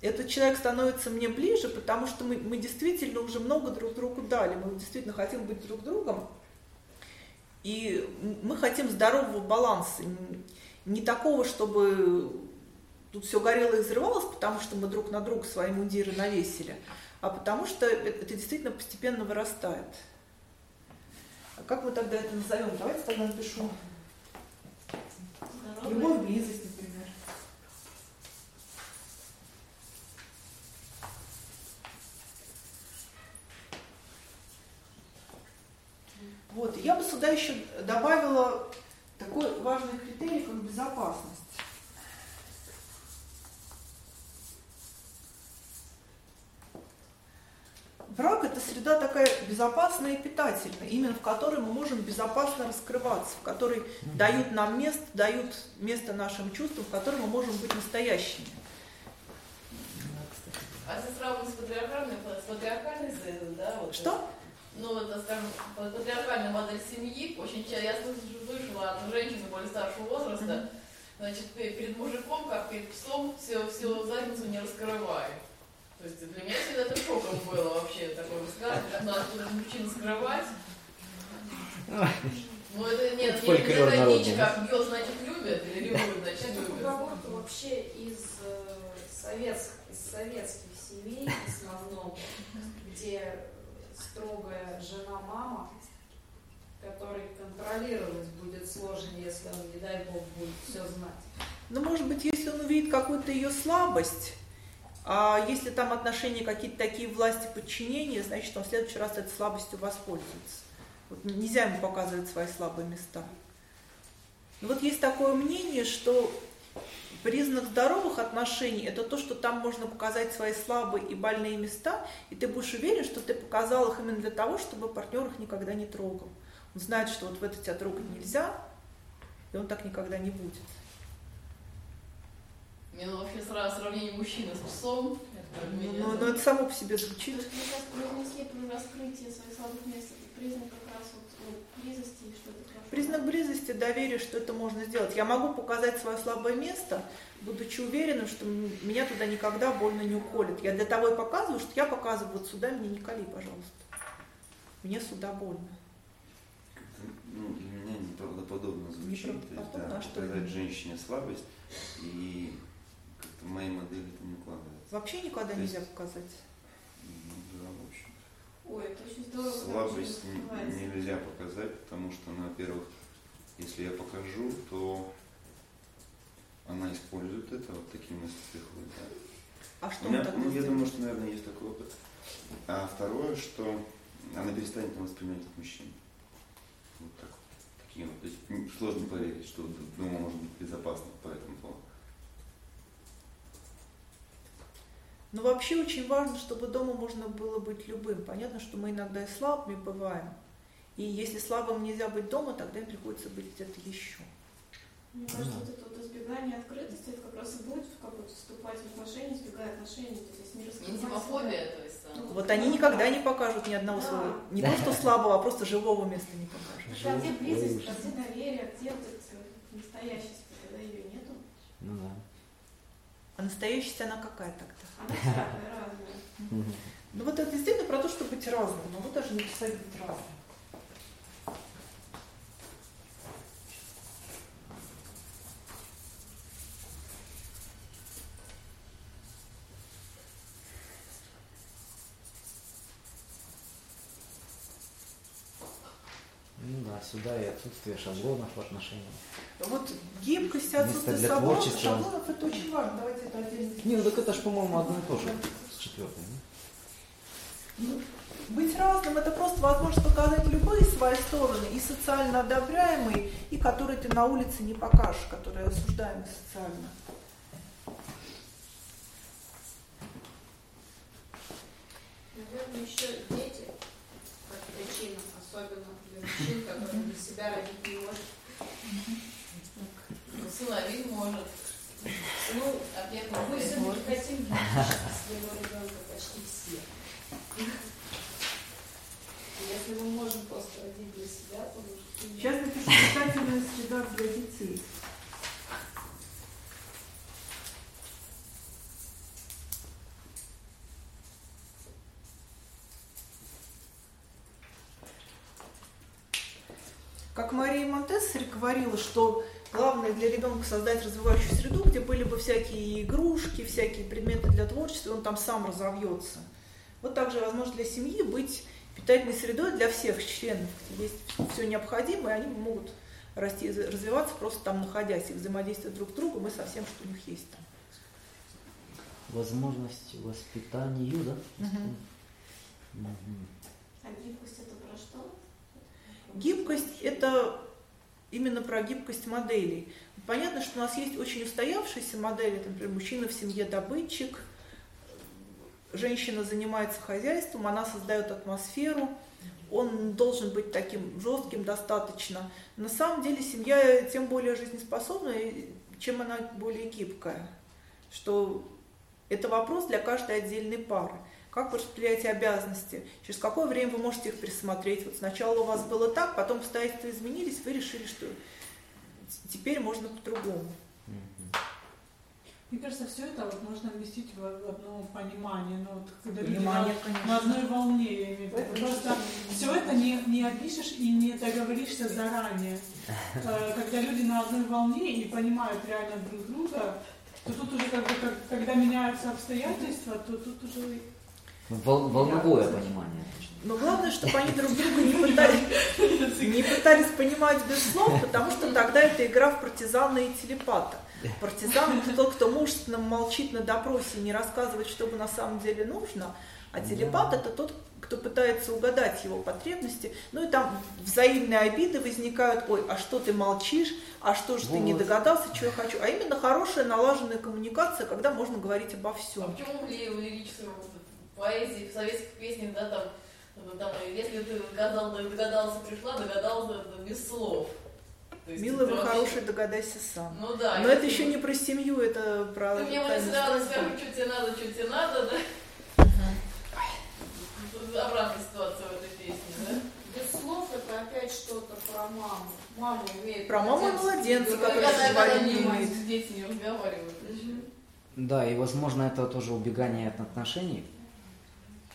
Этот человек становится мне ближе, потому что мы действительно уже много друг другу дали, мы действительно хотим быть друг другом. И мы хотим здорового баланса, не такого, чтобы тут все горело и взрывалось, потому что мы друг на друга свои мундиры навесили, а потому что это действительно постепенно вырастает. А как мы тогда это назовем? Давайте тогда напишу. Здоровая. Любовь, близость, например. Вот. Я бы сюда еще добавила такой важный критерий, как безопасность. Брак – это среда такая безопасная и питательная, именно в которой мы можем безопасно раскрываться, в которой дают нам место, дают место нашим чувствам, в которой мы можем быть настоящими. А ты сравниваешь с патриархальной средой, да? Вот. Что? Ну, это, скажем, патриархальная модель семьи, очень часто я слышу, что женщины более старшего возраста Значит, перед мужиком, как перед псом, всю задницу не раскрывай. То есть для меня всегда это шоком было вообще, такой взгляд, как надо мужчин скрывать. Ну это нет, не это ничего, как бьет, значит любят, или любят, значит любят. Поговорка вообще из советских семей в основном, где строгая жена-мама, который контролировать будет сложно, если он, не дай бог, будет все знать. Ну, может быть, если он увидит какую-то ее слабость, а если там отношения какие-то такие власти подчинения, значит, он в следующий раз этой слабостью воспользуется. Вот нельзя ему показывать свои слабые места. Но вот есть такое мнение, что признак здоровых отношений – это то, что там можно показать свои слабые и больные места, и ты будешь уверен, что ты показал их именно для того, чтобы партнер их никогда не трогал. Он знает, что вот в это тебя трогать нельзя, и он так никогда не будет. Мне вообще сразу сравнение мужчины с псом. Но это само по себе звучит. Мы внесли про раскрытие своих слабых мест признак как раз вот близости и что-то такое. Признак близости, доверие, что это можно сделать. Я могу показать свое слабое место, будучи уверенным, что меня туда никогда больно не уколет. Я для того и показываю, что я показываю вот сюда, мне не коли, пожалуйста. Мне сюда больно. Ну, для меня неправдоподобно звучит, показать женщине слабость, и как-то в моей модели это не укладывается. Вообще никогда то нельзя показать? Ну, да, в общем. Ой, это очень здорово. Слабость нельзя показать, потому что, ну, во-первых, если я покажу, то она использует это, вот такие мысли приходят. Да. А что у меня, так я думаю, что, наверное, есть такой опыт. А второе, что она перестанет воспринимать от мужчин. Вот так вот. Такие вот. То есть сложно поверить, что дома может быть безопасно по этому поводу. Ну вообще очень важно, чтобы дома можно было быть любым. Понятно, что мы иногда и слабыми бываем. И если слабым нельзя быть дома, тогда им приходится быть где-то еще. Мне кажется, вот это вот избегание открытости, это как раз и будет как вот вступать в отношения, избегая отношений, то есть не раскрывать. Интимофобия, то есть. Да. Вот они никогда не покажут ни одного своего, не просто слабого, а просто живого места не покажут. А где близость, а где доверие, где вот эта настоящесть, когда ее нету? Ну да. А настоящесть она какая тогда? Она разная. Ну вот это действительно про то, чтобы быть разным, могу даже написать быть разным. Сюда и отсутствие шаблонов в отношениях. Вот гибкость, отсутствие шаблонов, это очень важно. Давайте это отдельно. Не, ну так это же, по-моему, одно и то же с четвертой. Ну, быть разным – это просто возможность показать любые свои стороны, и социально одобряемые, и которые ты на улице не покажешь, которые осуждаемы социально. Наверное, еще дети как причина, особенно для мужчин, которые для себя родить не может. Сыновить может. Ну, опять мы все-таки хотим своего ребенка почти все. Если мы можем просто родить для себя, то уже... Сейчас напишу питательная среда для детей. Как Мария Монтессори говорила, что главное для ребенка создать развивающую среду, где были бы всякие игрушки, всякие предметы для творчества, он там сам разовьется. Вот так же возможно для семьи быть питательной средой для всех членов, где есть все необходимое, и они могут расти, развиваться просто там находясь, их взаимодействие друг с другом и со всем, что у них есть там. Возможность воспитанию, да? Угу. А гибкость это про что? Гибкость – это именно про гибкость моделей. Понятно, что у нас есть очень устоявшиеся модели, например, мужчина в семье добытчик, женщина занимается хозяйством, она создает атмосферу, он должен быть таким жестким достаточно. На самом деле семья тем более жизнеспособна, чем она более гибкая. Что это вопрос для каждой отдельной пары. Как вы распределяете обязанности? Через какое время вы можете их пересмотреть? Вот сначала у вас было так, потом обстоятельства изменились, вы решили, что теперь можно по-другому. Mm. Мне кажется, все это вот можно вместить в одно понимание, но вот, когда понимание, люди на одной волне, я имею в виду, просто все это не опишешь и не договоришься заранее. Когда люди на одной волне и понимают реально друг друга, то тут уже как бы, когда меняются обстоятельства, то тут уже... Волновое понимание. Но главное, чтобы они друг друга не пытались понимать без слов, потому что тогда это игра в партизана и телепата. Партизан – это тот, кто мужественно молчит на допросе, не рассказывает, что бы на самом деле нужно, а телепат – это тот, кто пытается угадать его потребности. Ну и там взаимные обиды возникают. Ой, а что ты молчишь? А что же ты не догадался, чего я хочу? А именно хорошая налаженная коммуникация, когда можно говорить обо всем. А почему в лирической поэзии, в советских песнях, да, там, если ты догадался, пришла, догадался без слов. Милый, вы хороший, догадайся сам. Ну да. Но это еще не про семью, это про... Ты мне сразу скажу, что тебе надо, да? Тут обратная ситуация в этой песне, да? Без слов это опять что-то про маму. Мама умеет... Про маму и младенца, которая с вами умеет. Дети не разговаривают. Да, и возможно это тоже убегание от отношений.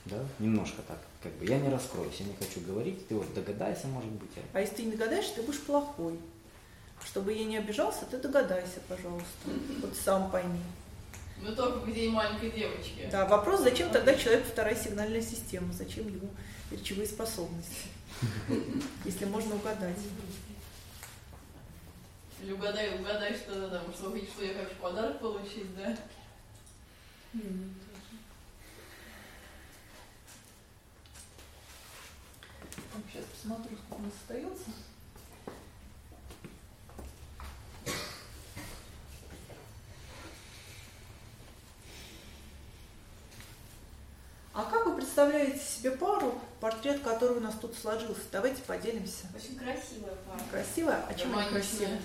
Да, немножко так. Как бы я не раскроюсь, я не хочу говорить, ты вот догадайся, может быть. А если ты не догадаешься, ты будешь плохой. Чтобы я не обижался, ты догадайся, пожалуйста. Вот сам пойми. Ну только где и маленькой девочки. Да, вопрос, зачем тогда человеку вторая сигнальная система, зачем ему речевые способности, если можно угадать. Или угадай что-то там, что я хочу подарок получить, да? Сейчас посмотрю, сколько у нас остается. А как вы представляете себе пару, портрет которой у нас тут сложился? Давайте поделимся. Очень красивая пара. Красивая? А чем она красивая?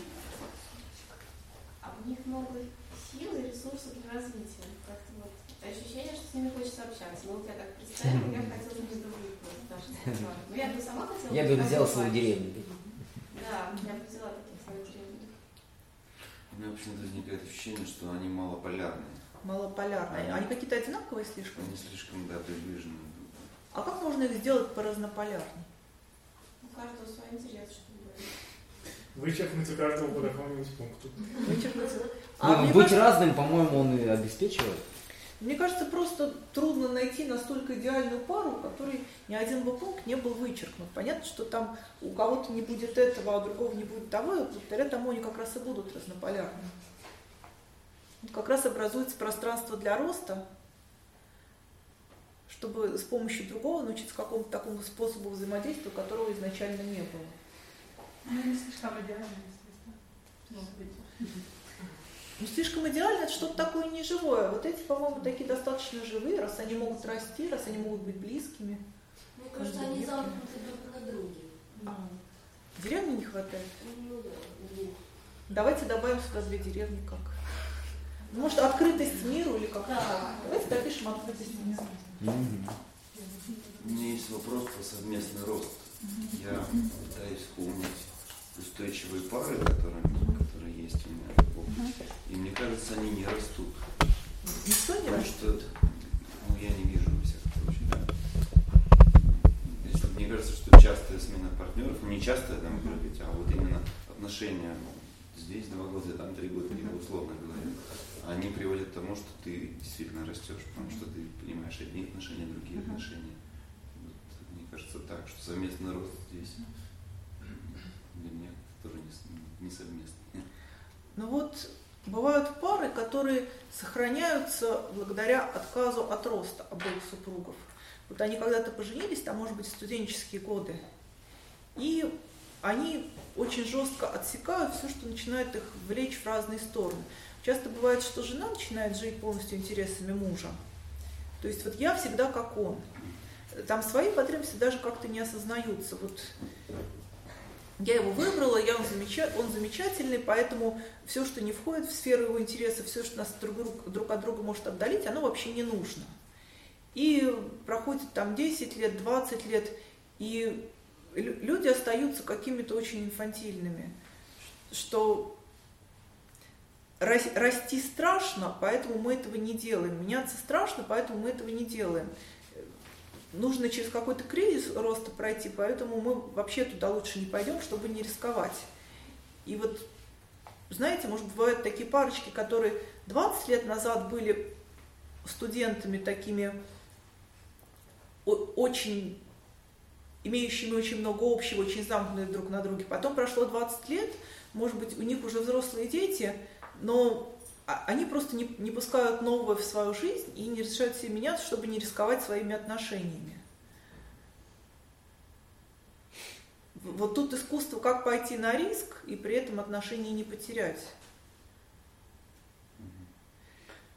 А у них много сил и ресурсов для развития. Как-то вот ощущение, что с ними хочется общаться. Ну, вот я так представила, я хотела бы других. Ну, я бы сама хотела... Я бы взяла свою деревню. Да, я бы взяла таких свою деревню. У меня почему-то возникает ощущение, что они малополярные. Малополярные. Они какие-то одинаковые слишком? Они слишком, да, приближенные. А как можно их сделать по-разнополярным? У каждого свой интерес, что ли. Вычеркнуть у каждого по какому-нибудь пункту. Быть разным, по-моему, он и обеспечивает. Мне кажется, просто трудно найти настолько идеальную пару, в которой ни один бы пункт не был вычеркнут. Понятно, что там у кого-то не будет этого, а у другого не будет того, и благодаря тому они как раз и будут разнополярны. Как раз образуется пространство для роста, чтобы с помощью другого научиться какому-то такому способу взаимодействия, которого изначально не было. Ну, не слишком идеально, естественно. Ну, слишком идеально, это что-то такое неживое. Вот эти, по-моему, такие достаточно живые, раз они могут расти, раз они могут быть близкими. Мне кажется, они замкнуты друг на друге. Деревни не хватает? Ну да. Давайте добавим сюда две деревни как. Может, открытость миру или как-то. Да. Давайте допишем открытость миру. У меня есть вопрос про совместный рост. Я пытаюсь вспомнить устойчивые пары, которые есть у меня. И мне кажется, они не растут. Никто не растет? Потому что я не вижу во всяком случае. Да. Мне кажется, что частая смена партнеров, не частая, там, может быть, а вот именно отношения здесь 2 года, там 3 года, условно говоря, они приводят к тому, что ты действительно растешь, потому что ты понимаешь одни отношения, другие отношения. Вот, мне кажется так, что совместный рост здесь для меня тоже не совместный. Ну вот, бывают пары, которые сохраняются благодаря отказу от роста обоих супругов. Вот они когда-то поженились, там, может быть, в студенческие годы, и они очень жестко отсекают все, что начинает их влечь в разные стороны. Часто бывает, что жена начинает жить полностью интересами мужа. То есть вот я всегда как он. Там свои потребности даже как-то не осознаются. Вот. Я его выбрала, он замечательный, поэтому все, что не входит в сферу его интереса, все, что нас друг от друга может отдалить, оно вообще не нужно. И проходит там 10 лет, 20 лет, и люди остаются какими-то очень инфантильными, что Расти страшно, поэтому мы этого не делаем. Меняться страшно, поэтому мы этого не делаем. Нужно через какой-то кризис роста пройти, поэтому мы вообще туда лучше не пойдем, чтобы не рисковать. И вот, знаете, может, бывают такие парочки, которые 20 лет назад были студентами такими, очень имеющими очень много общего, очень замкнутые друг на друге. Потом прошло 20 лет, может быть, у них уже взрослые дети, но они просто не пускают нового в свою жизнь и не решают себе меняться, чтобы не рисковать своими отношениями. Вот тут искусство, как пойти на риск и при этом отношения не потерять.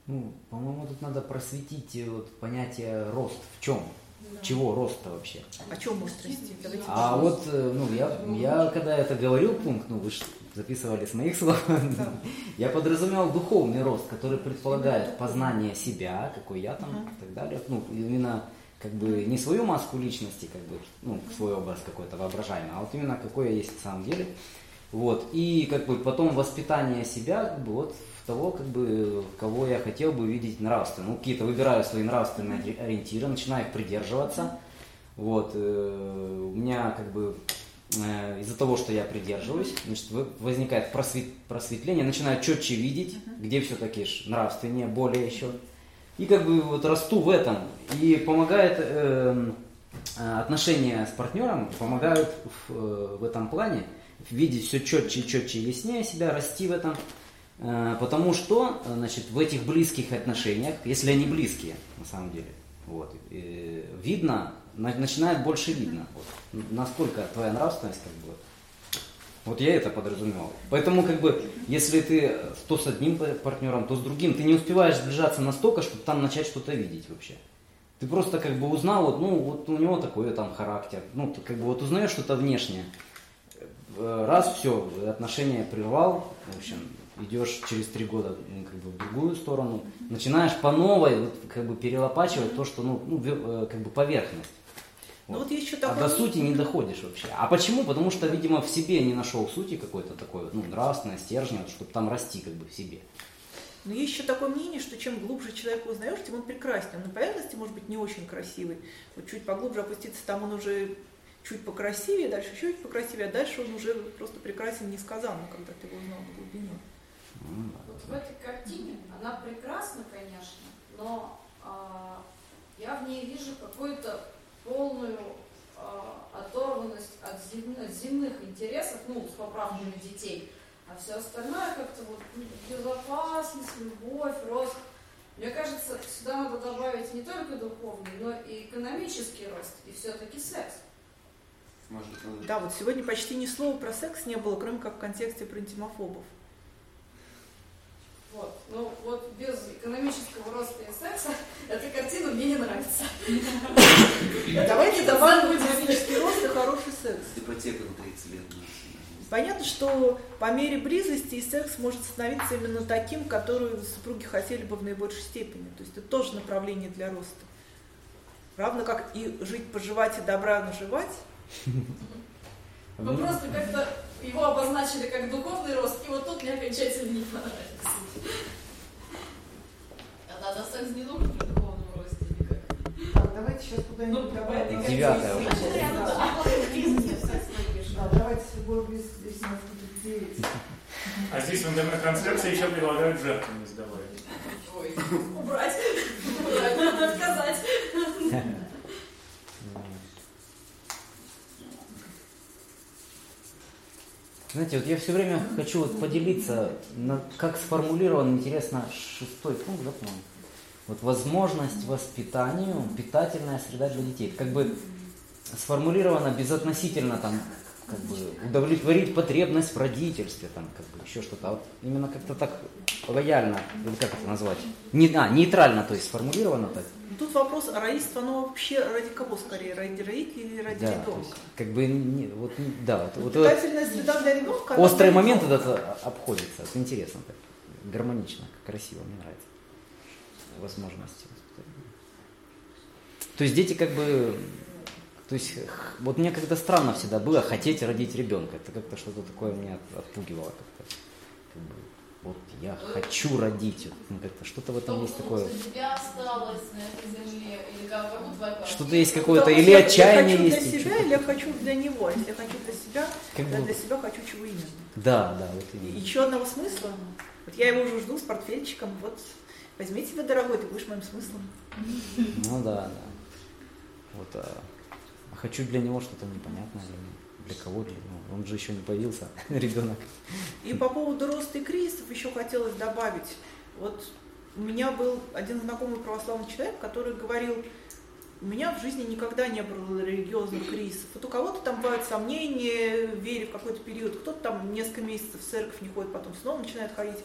Ну, по-моему, тут надо просветить вот понятие рост. В чем? Да. Чего роста вообще? О чем может расти? А вот, ну, я когда это говорил пункт, ну, вы же записывали с моих слов, да. Я подразумевал духовный рост, который предполагает познание себя, какой я там, и так далее. Ну, именно как бы не свою маску личности, как бы, ну, свой образ какой-то воображаемый, а вот именно какой я есть на самом деле. Вот. И как бы потом воспитание себя, как бы, вот того, как бы, кого я хотел бы видеть нравственно. Ну, какие-то выбираю свои нравственные ориентиры, начинаю их придерживаться. Вот. У меня, как бы, из-за того, что я придерживаюсь, значит, возникает просветление, начинаю четче видеть, где все-таки нравственнее, более еще. И как бы вот расту в этом. И помогает отношения с партнером, помогают в этом плане видеть все четче и четче и яснее себя, расти в этом. Потому что, значит, в этих близких отношениях, если они близкие, на самом деле, вот, видно, начинает больше видно, вот, насколько твоя нравственность, как бы, вот я это подразумевал. Поэтому, как бы, если ты то с одним партнером, то с другим, ты не успеваешь сближаться настолько, чтобы там начать что-то видеть вообще. Ты просто, как бы, узнал, вот, ну, вот у него такой там характер, ну, ты, как бы, вот узнаешь что-то внешнее, раз, все, отношения прервал, в общем, идешь через 3 года, ну, как бы, в другую сторону, начинаешь по новой, вот, как бы, перелопачивать то, что, ну, как бы, поверхность. Вот. Вот еще такой... А до сути не доходишь вообще. А почему? Потому что, видимо, в себе не нашел сути какой-то такой, ну, нравственной, стержня, вот, чтобы там расти, как бы, в себе. Но есть еще такое мнение, что чем глубже человека узнаешь, тем он прекраснее. Он на поверхности, может быть, не очень красивый. Вот чуть поглубже опуститься, там он уже чуть покрасивее, дальше еще чуть покрасивее, а дальше он уже просто прекрасен несказанно, когда ты его узнал на глубине. Вот в этой картине, она прекрасна, конечно, но я в ней вижу какую-то полную оторванность от земных интересов, ну, с поправками детей, а все остальное как-то вот безопасность, любовь, рост. Мне кажется, сюда надо добавить не только духовный, но и экономический рост, и все-таки секс. Да, вот сегодня почти ни слова про секс не было, кроме как в контексте про интимофобов. Вот. Ну вот без экономического роста и секса эта картина мне не нравится. Давайте добавим экономический рост и хороший секс. Ипотека на 30 лет. Понятно, что по мере близости и секс может становиться именно таким, который супруги хотели бы в наибольшей степени. То есть это тоже направление для роста. Равно как и жить, поживать и добра наживать. Мы просто как-то его обозначили как духовный рост, и вот тут мне окончательно не понравилось. А надо секс не думать при духовном росте никак. Так, давайте сейчас куда-нибудь добавим. 9-я уже. Давайте с любой близости здесь у нас будет 9. А здесь в интернет-трансляции еще предлагают жертвами сдавать. Ой, убрать. Надо отказать. Знаете, вот я все время хочу вот поделиться, как сформулирован, интересно, 6-й пункт, да, по-моему? Вот возможность воспитанию, питательная среда для детей. Это как бы сформулировано безотносительно, там, как бы удовлетворить потребность в родительстве, там, как бы еще что-то. А вот именно как-то так лояльно, или как это назвать? Нейтрально, то есть сформулировано так. Тут вопрос, а родительство, оно вообще ради кого скорее? Ради родителей или ради ребенка? Как бы, не, вот, да. Вот, питательная среда для ребенка. Острый момент этот обходится. Это интересно так. Гармонично, красиво, мне нравится. Возможности. То есть дети как бы... То есть, вот мне когда странно всегда было хотеть родить ребенка. Это как-то что-то такое меня отпугивало как-то. Как бы. вот я хочу родить, как-то что-то в этом есть такое. Что-то есть какое-то, или отчаяние есть. Я хочу для себя, или я хочу для него, если я хочу для себя, для себя хочу чего именно. Да, да, вот и есть. Еще одного смысла. Вот я его уже жду с портфельчиком, вот возьми тебя, дорогой, ты будешь моим смыслом. Ну да, да. Вот, а хочу для него что-то непонятное, для кого, для него. Он же еще не появился, ребенок. И по поводу роста и кризисов еще хотелось добавить. Вот у меня был один знакомый православный человек, который говорил: у меня в жизни никогда не было религиозных кризисов. Вот у кого-то там бывают сомнения, вере в какой-то период, кто-то там несколько месяцев в церковь не ходит, потом снова начинает ходить.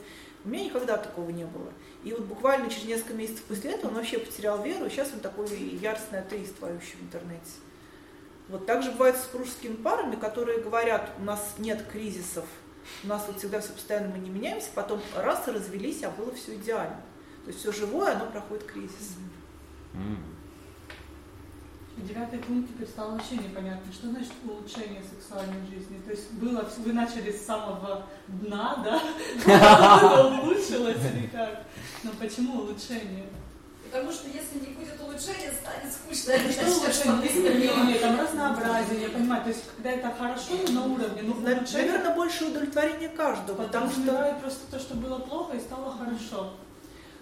У меня никогда такого не было. И вот буквально через несколько месяцев после этого он вообще потерял веру, и сейчас он такой яростный атеист, воющий в интернете. Вот так же бывает с супружескими парами, которые говорят: у нас нет кризисов, у нас вот всегда все постоянно, мы не меняемся, потом раз и развелись, а было все идеально. То есть все живое, оно проходит кризис. В 9-й книге стало вообще непонятно, что значит улучшение сексуальной жизни. То есть было, вы начали с самого дна, да? Что-то улучшилось или как? Но почему улучшение? Потому что если не будет улучшения, станет скучно. Что улучшение? Там разнообразие, я понимаю. То есть когда это хорошо, но на уровне. Наверное, больше удовлетворение каждого. Потому что просто то, что было плохо, и стало хорошо.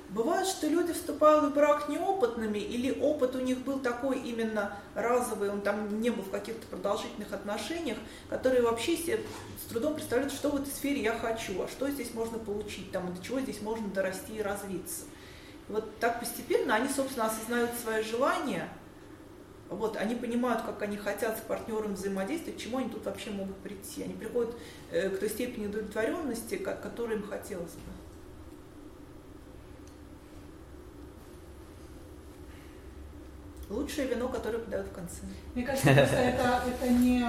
Бывает, что люди вступают в брак неопытными, или опыт у них был такой именно разовый, он там не был в каких-то продолжительных отношениях, которые вообще себе с трудом представляют, что в этой сфере я хочу, а что здесь можно получить, там, до чего здесь можно дорасти и развиться. И вот так постепенно они, собственно, осознают свои желания, вот, они понимают, как они хотят с партнером взаимодействовать, к чему они тут вообще могут прийти. Они приходят к той степени удовлетворенности, которой им хотелось бы. Лучшее вино, которое подают в конце. Мне кажется, это не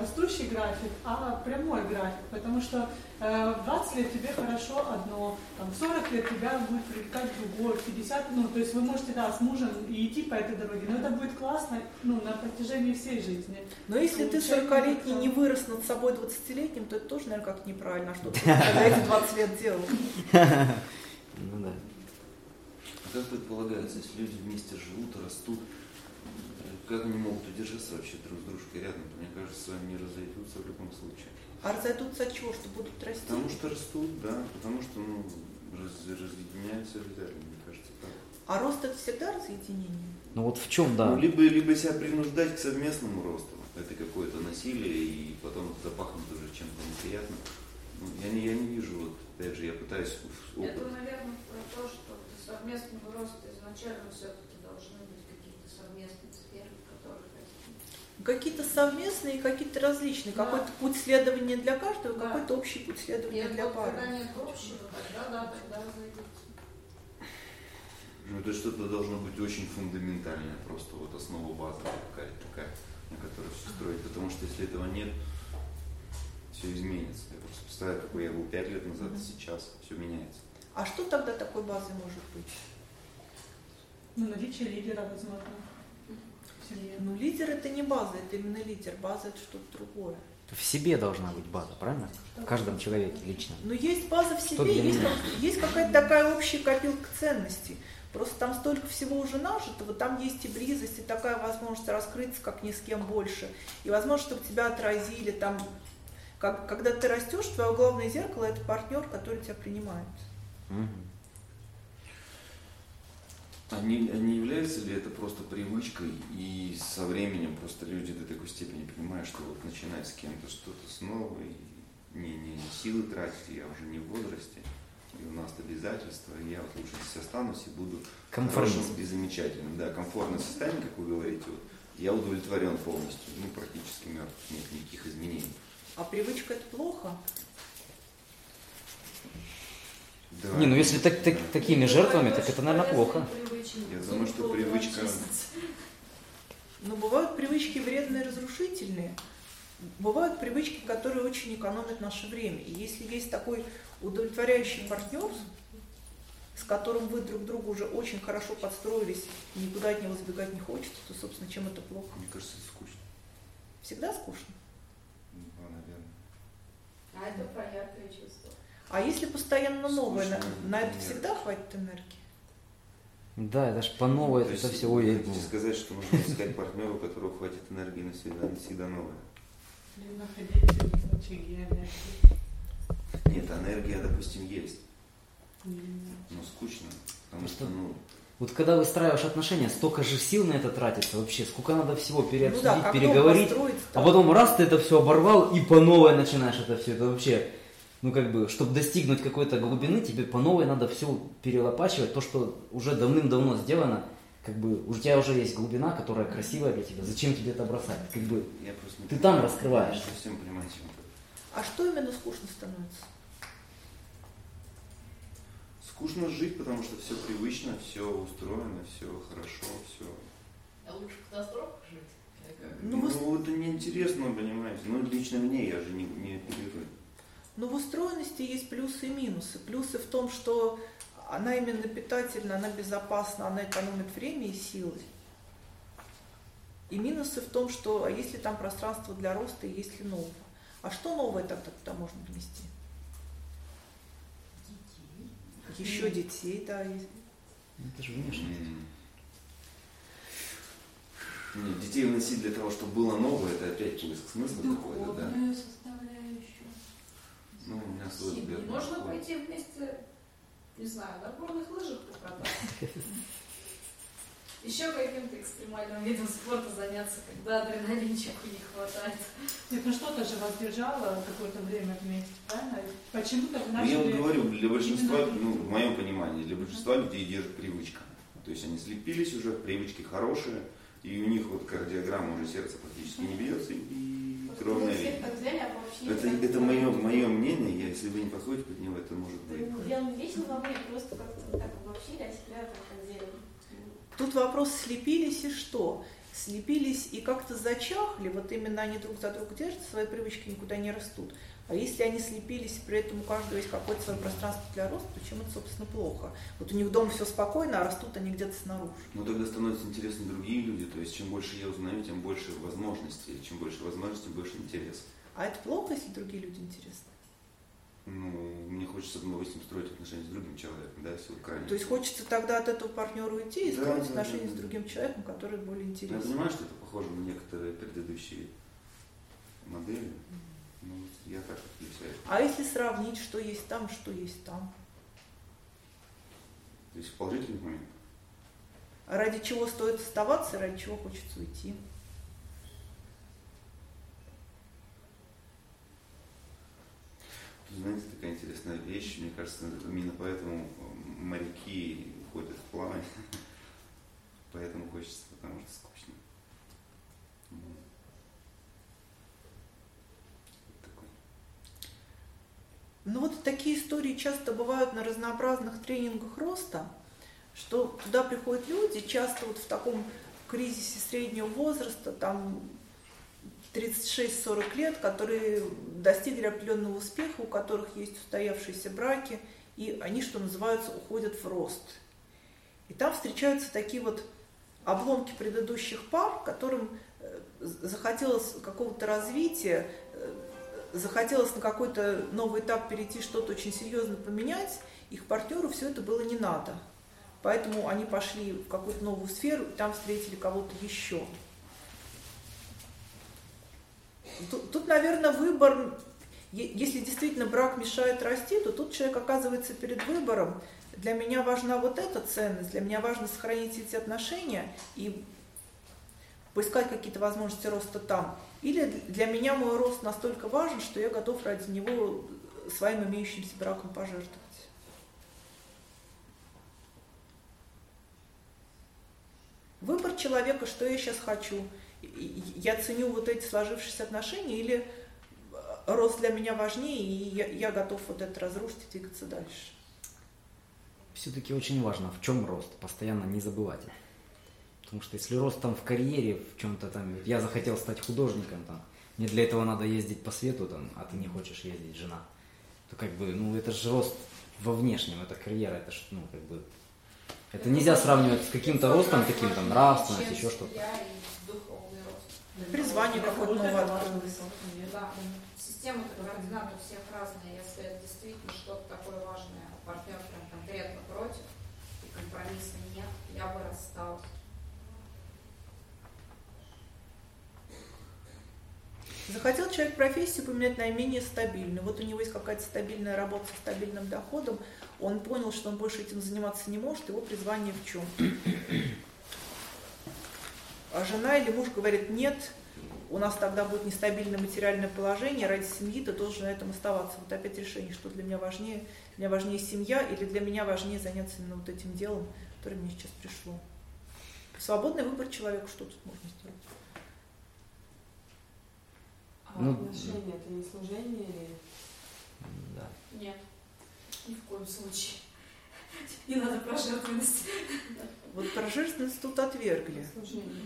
растущий график, а прямой график. Потому что в 20 лет тебе хорошо одно, там, в 40 лет тебя будет привлекать другое, в 50, ну, то есть вы можете, да, с мужем и идти по этой дороге, но это будет классно, ну, на протяжении всей жизни. Но если ты 40-летний не вырос над собой 20-летним, то это тоже, наверное, как-то неправильно, что ты за эти 20 лет делал. Ну да. Как предполагается, если люди вместе живут, растут, как они могут удержаться вообще друг с дружкой рядом? Мне кажется, они разойдутся в любом случае. А разойдутся от чего? Что будут расти? Потому что растут, да, потому что ну, разъединяются и так, мне кажется, так. А рост это всегда разъединение? Ну вот в чем, да? Ну, либо себя принуждать к совместному росту, это какое-то насилие, и потом это пахнет уже чем-то неприятным. Ну, я не вижу, вот, опять же, я пытаюсь опыт. Это, наверное, про то, что совместный рост изначально все-таки должны быть какие-то совместные сферы, которые какие-то совместные и какие-то различные. Да. Какой-то путь следования для каждого, да. Какой-то общий путь следования для пары. Когда нет общего, тогда разойдется. Ну, то есть что-то должно быть очень фундаментальное, просто вот основа, база какая-то такая, на которой все строить. Потому что если этого нет, все изменится. Я просто представляю, какой я был 5 лет назад, и сейчас все меняется. А что тогда такой базой может быть? Ну, наличие лидера, возможно. Ну, лидер – это не база, это именно лидер. База – это что-то другое. В себе должна быть база, правильно? В каждом человеке лично. Ну, есть база в себе, есть какая-то такая общая копилка ценностей. Просто там столько всего уже нажитого, там есть и близость, и такая возможность раскрыться, как ни с кем больше. И возможность, чтобы тебя отразили. Там, когда ты растешь, твое главное зеркало – это партнер, который тебя принимает. А не является ли это просто привычкой, и со временем просто люди до такой степени понимают, что вот начинать с кем-то что-то снова, и не силы тратить, я уже не в возрасте, и у нас обязательства, и я вот лучше здесь останусь и буду хорошим и замечательным. Да, комфортное состояние, как вы говорите, вот, я удовлетворен полностью, ну практически мертв, нет никаких изменений. А привычка это плохо? Да. Не, ну если такими жертвами, так это, наверное, плохо. Я думаю, что привычка... Но бывают привычки вредные, разрушительные. Бывают привычки, которые очень экономят наше время. И если есть такой удовлетворяющий партнер, с которым вы друг другу уже очень хорошо подстроились, и никуда от него сбегать не хочется, то, собственно, чем это плохо? Мне кажется, это скучно. Всегда скучно? Да, наверное. А это приятное чувство. А если постоянно новое, слушай, на это всегда хватит энергии? Да, это же по новой, ну, это все уедет. Хочу сказать, что можно искать партнера, у которого хватит энергии на всегда новое. Или находить в очаге энергии. Нет, энергия, допустим, есть. Но скучно, потому что, ну... Вот когда выстраиваешь отношения, столько же сил на это тратится вообще, сколько надо всего переобсудить, ну да, переговорить, а потом раз ты это все оборвал и по новой начинаешь это все, это вообще, ну как бы, чтобы достигнуть какой-то глубины, тебе по новой надо все перелопачивать, то, что уже давным-давно сделано, как бы, у тебя уже есть глубина, которая красивая для тебя, зачем тебе это бросать, как бы, ты там раскрываешь. Я совсем понимаю, чем это. А что именно скучно становится? Скучно жить, потому что все привычно, все устроено, все хорошо, все. А лучше в катастрофах жить? Ну, это неинтересно, понимаете. Ну, лично мне, я же не апеллирую. Но в устроенности есть плюсы и минусы. Плюсы в том, что она именно питательна, она безопасна, она экономит время и силы. И минусы в том, что а есть ли там пространство для роста и есть ли нового. А что новое тогда туда можно внести? Еще детей, да, есть. Это же внешне. Нет, детей вносить для того, чтобы было новое, это опять через смысл какой-то, да? Духовную составляющую. Ну, у меня свой взгляд. Можно пойти вместе, не знаю, на горных лыжах покататься. Еще каким-то экстремальным видом спорта заняться, когда адреналинчику не хватает. Так, ну что-то же вас держало какое-то время вместе, правильно? Почему-то в нашем... Я вам говорю, для большинства, ну, в моем понимании, для большинства людей держит привычка. То есть они слепились уже, привычки хорошие, и у них вот кардиограмма уже сердца практически не бьется, и кровное вене. Это мое мнение, я, если вы не подходите под него, это может быть. Я увидела во мне просто как-то так обобщили, а себя так отдельно. Тут вопрос, слепились и что? Слепились и как-то зачахли, вот именно они друг за друга держатся, свои привычки никуда не растут. А если они слепились, и при этом у каждого есть какое-то свое пространство для роста, то чем это, собственно, плохо? Вот у них дома все спокойно, а растут они где-то снаружи. Ну, тогда становятся интересны другие люди, то есть чем больше я узнаю, тем больше возможностей, чем больше возможностей, тем больше интересов. А это плохо, если другие люди интересны? Ну, мне хочется, допустим, строить отношения с другим человеком, да, с руками. То есть хочется тогда от этого партнера уйти и строить отношения с другим человеком, который более интересен. Я понимаю, что это похоже на некоторые предыдущие модели. Ну, я так отличаю. А если сравнить, что есть там, что есть там? То есть положительный момент. Ради чего стоит оставаться, ради чего хочется уйти? Знаете, такая интересная вещь, мне кажется, именно поэтому моряки уходят в плавание, поэтому хочется, потому что скучно. Ну вот такие истории часто бывают на разнообразных тренингах роста, что туда приходят люди, часто вот в таком кризисе среднего возраста, там, 36-40 лет, которые достигли определенного успеха, у которых есть устоявшиеся браки, и они, что называется, уходят в рост. И там встречаются такие вот обломки предыдущих пар, которым захотелось какого-то развития, захотелось на какой-то новый этап перейти, что-то очень серьезно поменять, их партнеру все это было не надо. Поэтому они пошли в какую-то новую сферу, и там встретили кого-то еще. Тут, наверное, выбор, если действительно брак мешает расти, то тут человек оказывается перед выбором. Для меня важна вот эта ценность, для меня важно сохранить эти отношения и поискать какие-то возможности роста там. Или для меня мой рост настолько важен, что я готов ради него своим имеющимся браком пожертвовать. Выбор человека, что я сейчас хочу. Я ценю вот эти сложившиеся отношения, или рост для меня важнее, и я готов вот это разрушить и двигаться дальше. Все-таки очень важно, в чем рост, постоянно не забывайте. Потому что если рост там в карьере, в чем-то там, я захотел стать художником, там, мне для этого надо ездить по свету, там, а ты не хочешь ездить, жена, то как бы, ну это же рост во внешнем, это карьера, это же, ну как бы, это нельзя сравнивать с каким-то ростом, таким там нравственность, еще что-то. Призвание. звание какое-то новое открылось. Да. Система координат у всех разная. Если это действительно что-то такое важное, а партнер конкретно против, и компромисса нет, я бы рассталась. Захотел человек профессию поменять на менее стабильную. Вот у него есть какая-то стабильная работа со стабильным доходом. Он понял, что он больше этим заниматься не может. Его призвание в чем? А жена или муж говорит: нет, у нас тогда будет нестабильное материальное положение, ради семьи ты должен на этом оставаться. Вот опять решение, что для меня важнее семья или для меня важнее заняться именно вот этим делом, которое мне сейчас пришло. Свободный выбор человека, что тут можно сделать? А отношения это не служение или... Да. Нет, ни в коем случае. Не надо про жертвенность. Вот про жертвенность тут отвергли. Служение.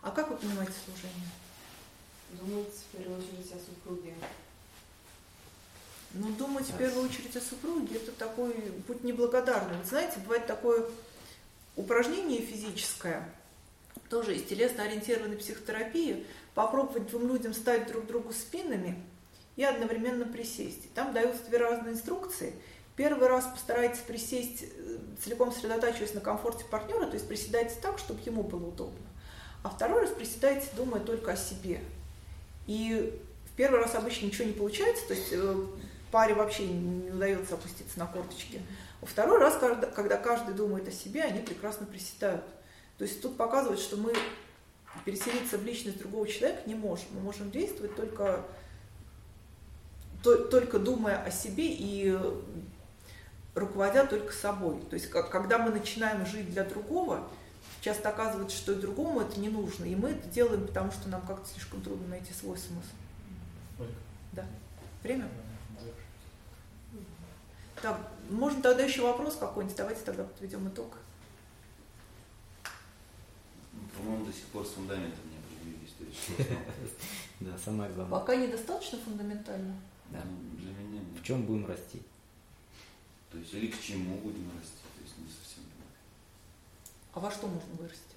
А как вы понимаете служение? Думать в первую очередь о супруге. Ну, думать в первую очередь о супруге — это такой путь неблагодарный. Вот знаете, бывает такое упражнение физическое, тоже из телесно-ориентированной психотерапии, попробовать двум людям стать друг другу спинами и одновременно присесть. Там даются две разные инструкции. Первый раз постарайтесь присесть, целиком сосредотачиваясь на комфорте партнера, то есть приседайте так, чтобы ему было удобно. А второй раз приседайте, думая только о себе. И в первый раз обычно ничего не получается, то есть паре вообще не удается опуститься на корточки. Во второй раз, когда каждый думает о себе, они прекрасно приседают. То есть тут показывает, что мы переселиться в личность другого человека не можем. Мы можем действовать только думая о себе и руководя только собой. То есть когда мы начинаем жить для другого, часто оказывается, что и другому это не нужно. И мы это делаем, потому что нам как-то слишком трудно найти свой смысл. Да. Время? Так, можно тогда еще вопрос какой-нибудь? Давайте тогда подведем итог. По-моему, до сих пор с фундаментом не определились. Да, самое главное. Пока недостаточно фундаментально. Да. Для меня нет. В чем будем расти? То есть или к чему будем расти? То есть не совсем понимаю. А во что можно вырасти?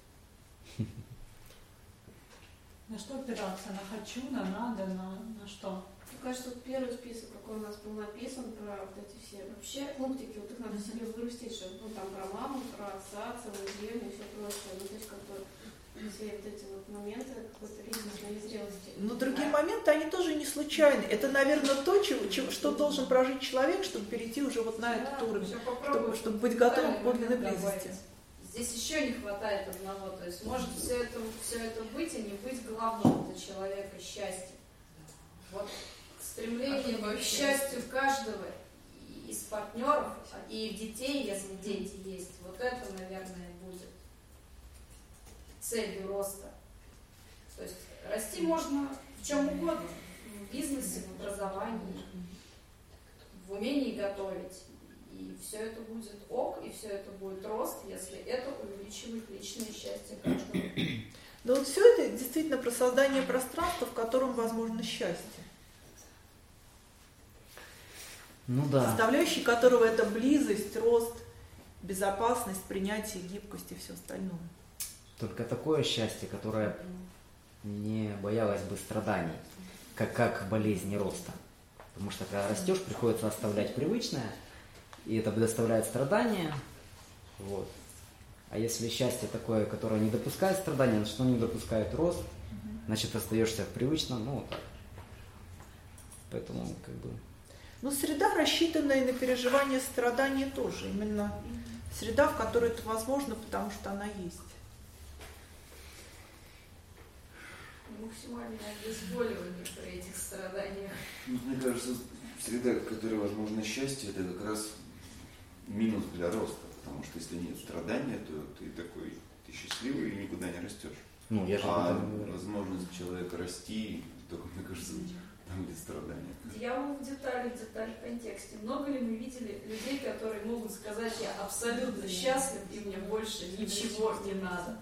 На что опираться? На хочу, на надо, на что? Мне кажется, вот первый список, какой у нас был написан, про вот эти все вообще пунктики, вот их надо себе вырастить, чтобы там про маму, про отца, целую деревню и все прочее. Ну, то есть как бы все вот эти вот моменты какой-то личностной зрелости. Но другие моменты, они тоже не случайны. Это, наверное, то, что должен прожить человек, чтобы перейти уже вот на этот уровень, чтобы быть готовым к подлинной близости. Здесь еще не хватает одного, то есть может все это быть, а не быть главным для человека счастьем. Вот. Стремление к счастью каждого из партнеров и детей, если дети есть, вот это, наверное, будет целью роста. То есть расти можно в чем угодно, в бизнесе, в образовании, в умении готовить. И все это будет ок, и все это будет рост, если это увеличивает личное счастье каждого. Но вот все это действительно про создание пространства, в котором возможно счастье. Ну да. Составляющей которого это близость, рост, безопасность, принятие, гибкость и все остальное. Только такое счастье, которое не боялось бы страданий, как болезни роста. Потому что когда растешь, приходится оставлять привычное, и это доставляет страдания. Вот. А если счастье такое, которое не допускает страдания, значит оно не допускает рост, значит остаешься в привычном, ну вот так. Поэтому как бы... Но среда, рассчитанная на переживание страдания, тоже. Именно среда, в которой это возможно, потому что она есть. Максимальное обезболивание при этих страданиях. Мне кажется, среда, в которой возможно счастье, это как раз минус для роста. Потому что если нет страдания, то ты счастливый и никуда не растешь. Ну, возможность человека расти, только, мне кажется... Там где страдания. Дьявол в детали, в контексте. Много ли мы видели людей, которые могут сказать: я абсолютно счастлив, и мне больше ничего не надо?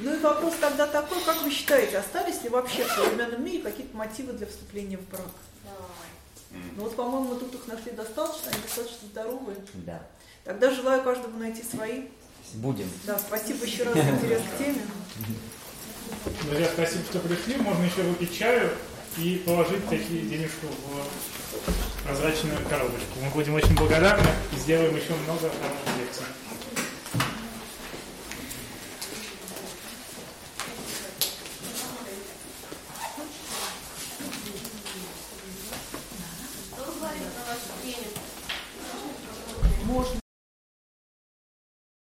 Ну и вопрос тогда такой: как вы считаете, остались ли вообще в современном мире какие-то мотивы для вступления в брак? Да. Ну вот, по-моему, мы тут их нашли достаточно, они достаточно здоровые. Да. Тогда желаю каждому найти свои. Будем. Да, спасибо еще раз за интерес к теме. Друзья, спасибо, что пришли. Можно еще выпить чаю и положить такие денежку в прозрачную коробочку. Мы будем очень благодарны и сделаем еще много хороших лекций.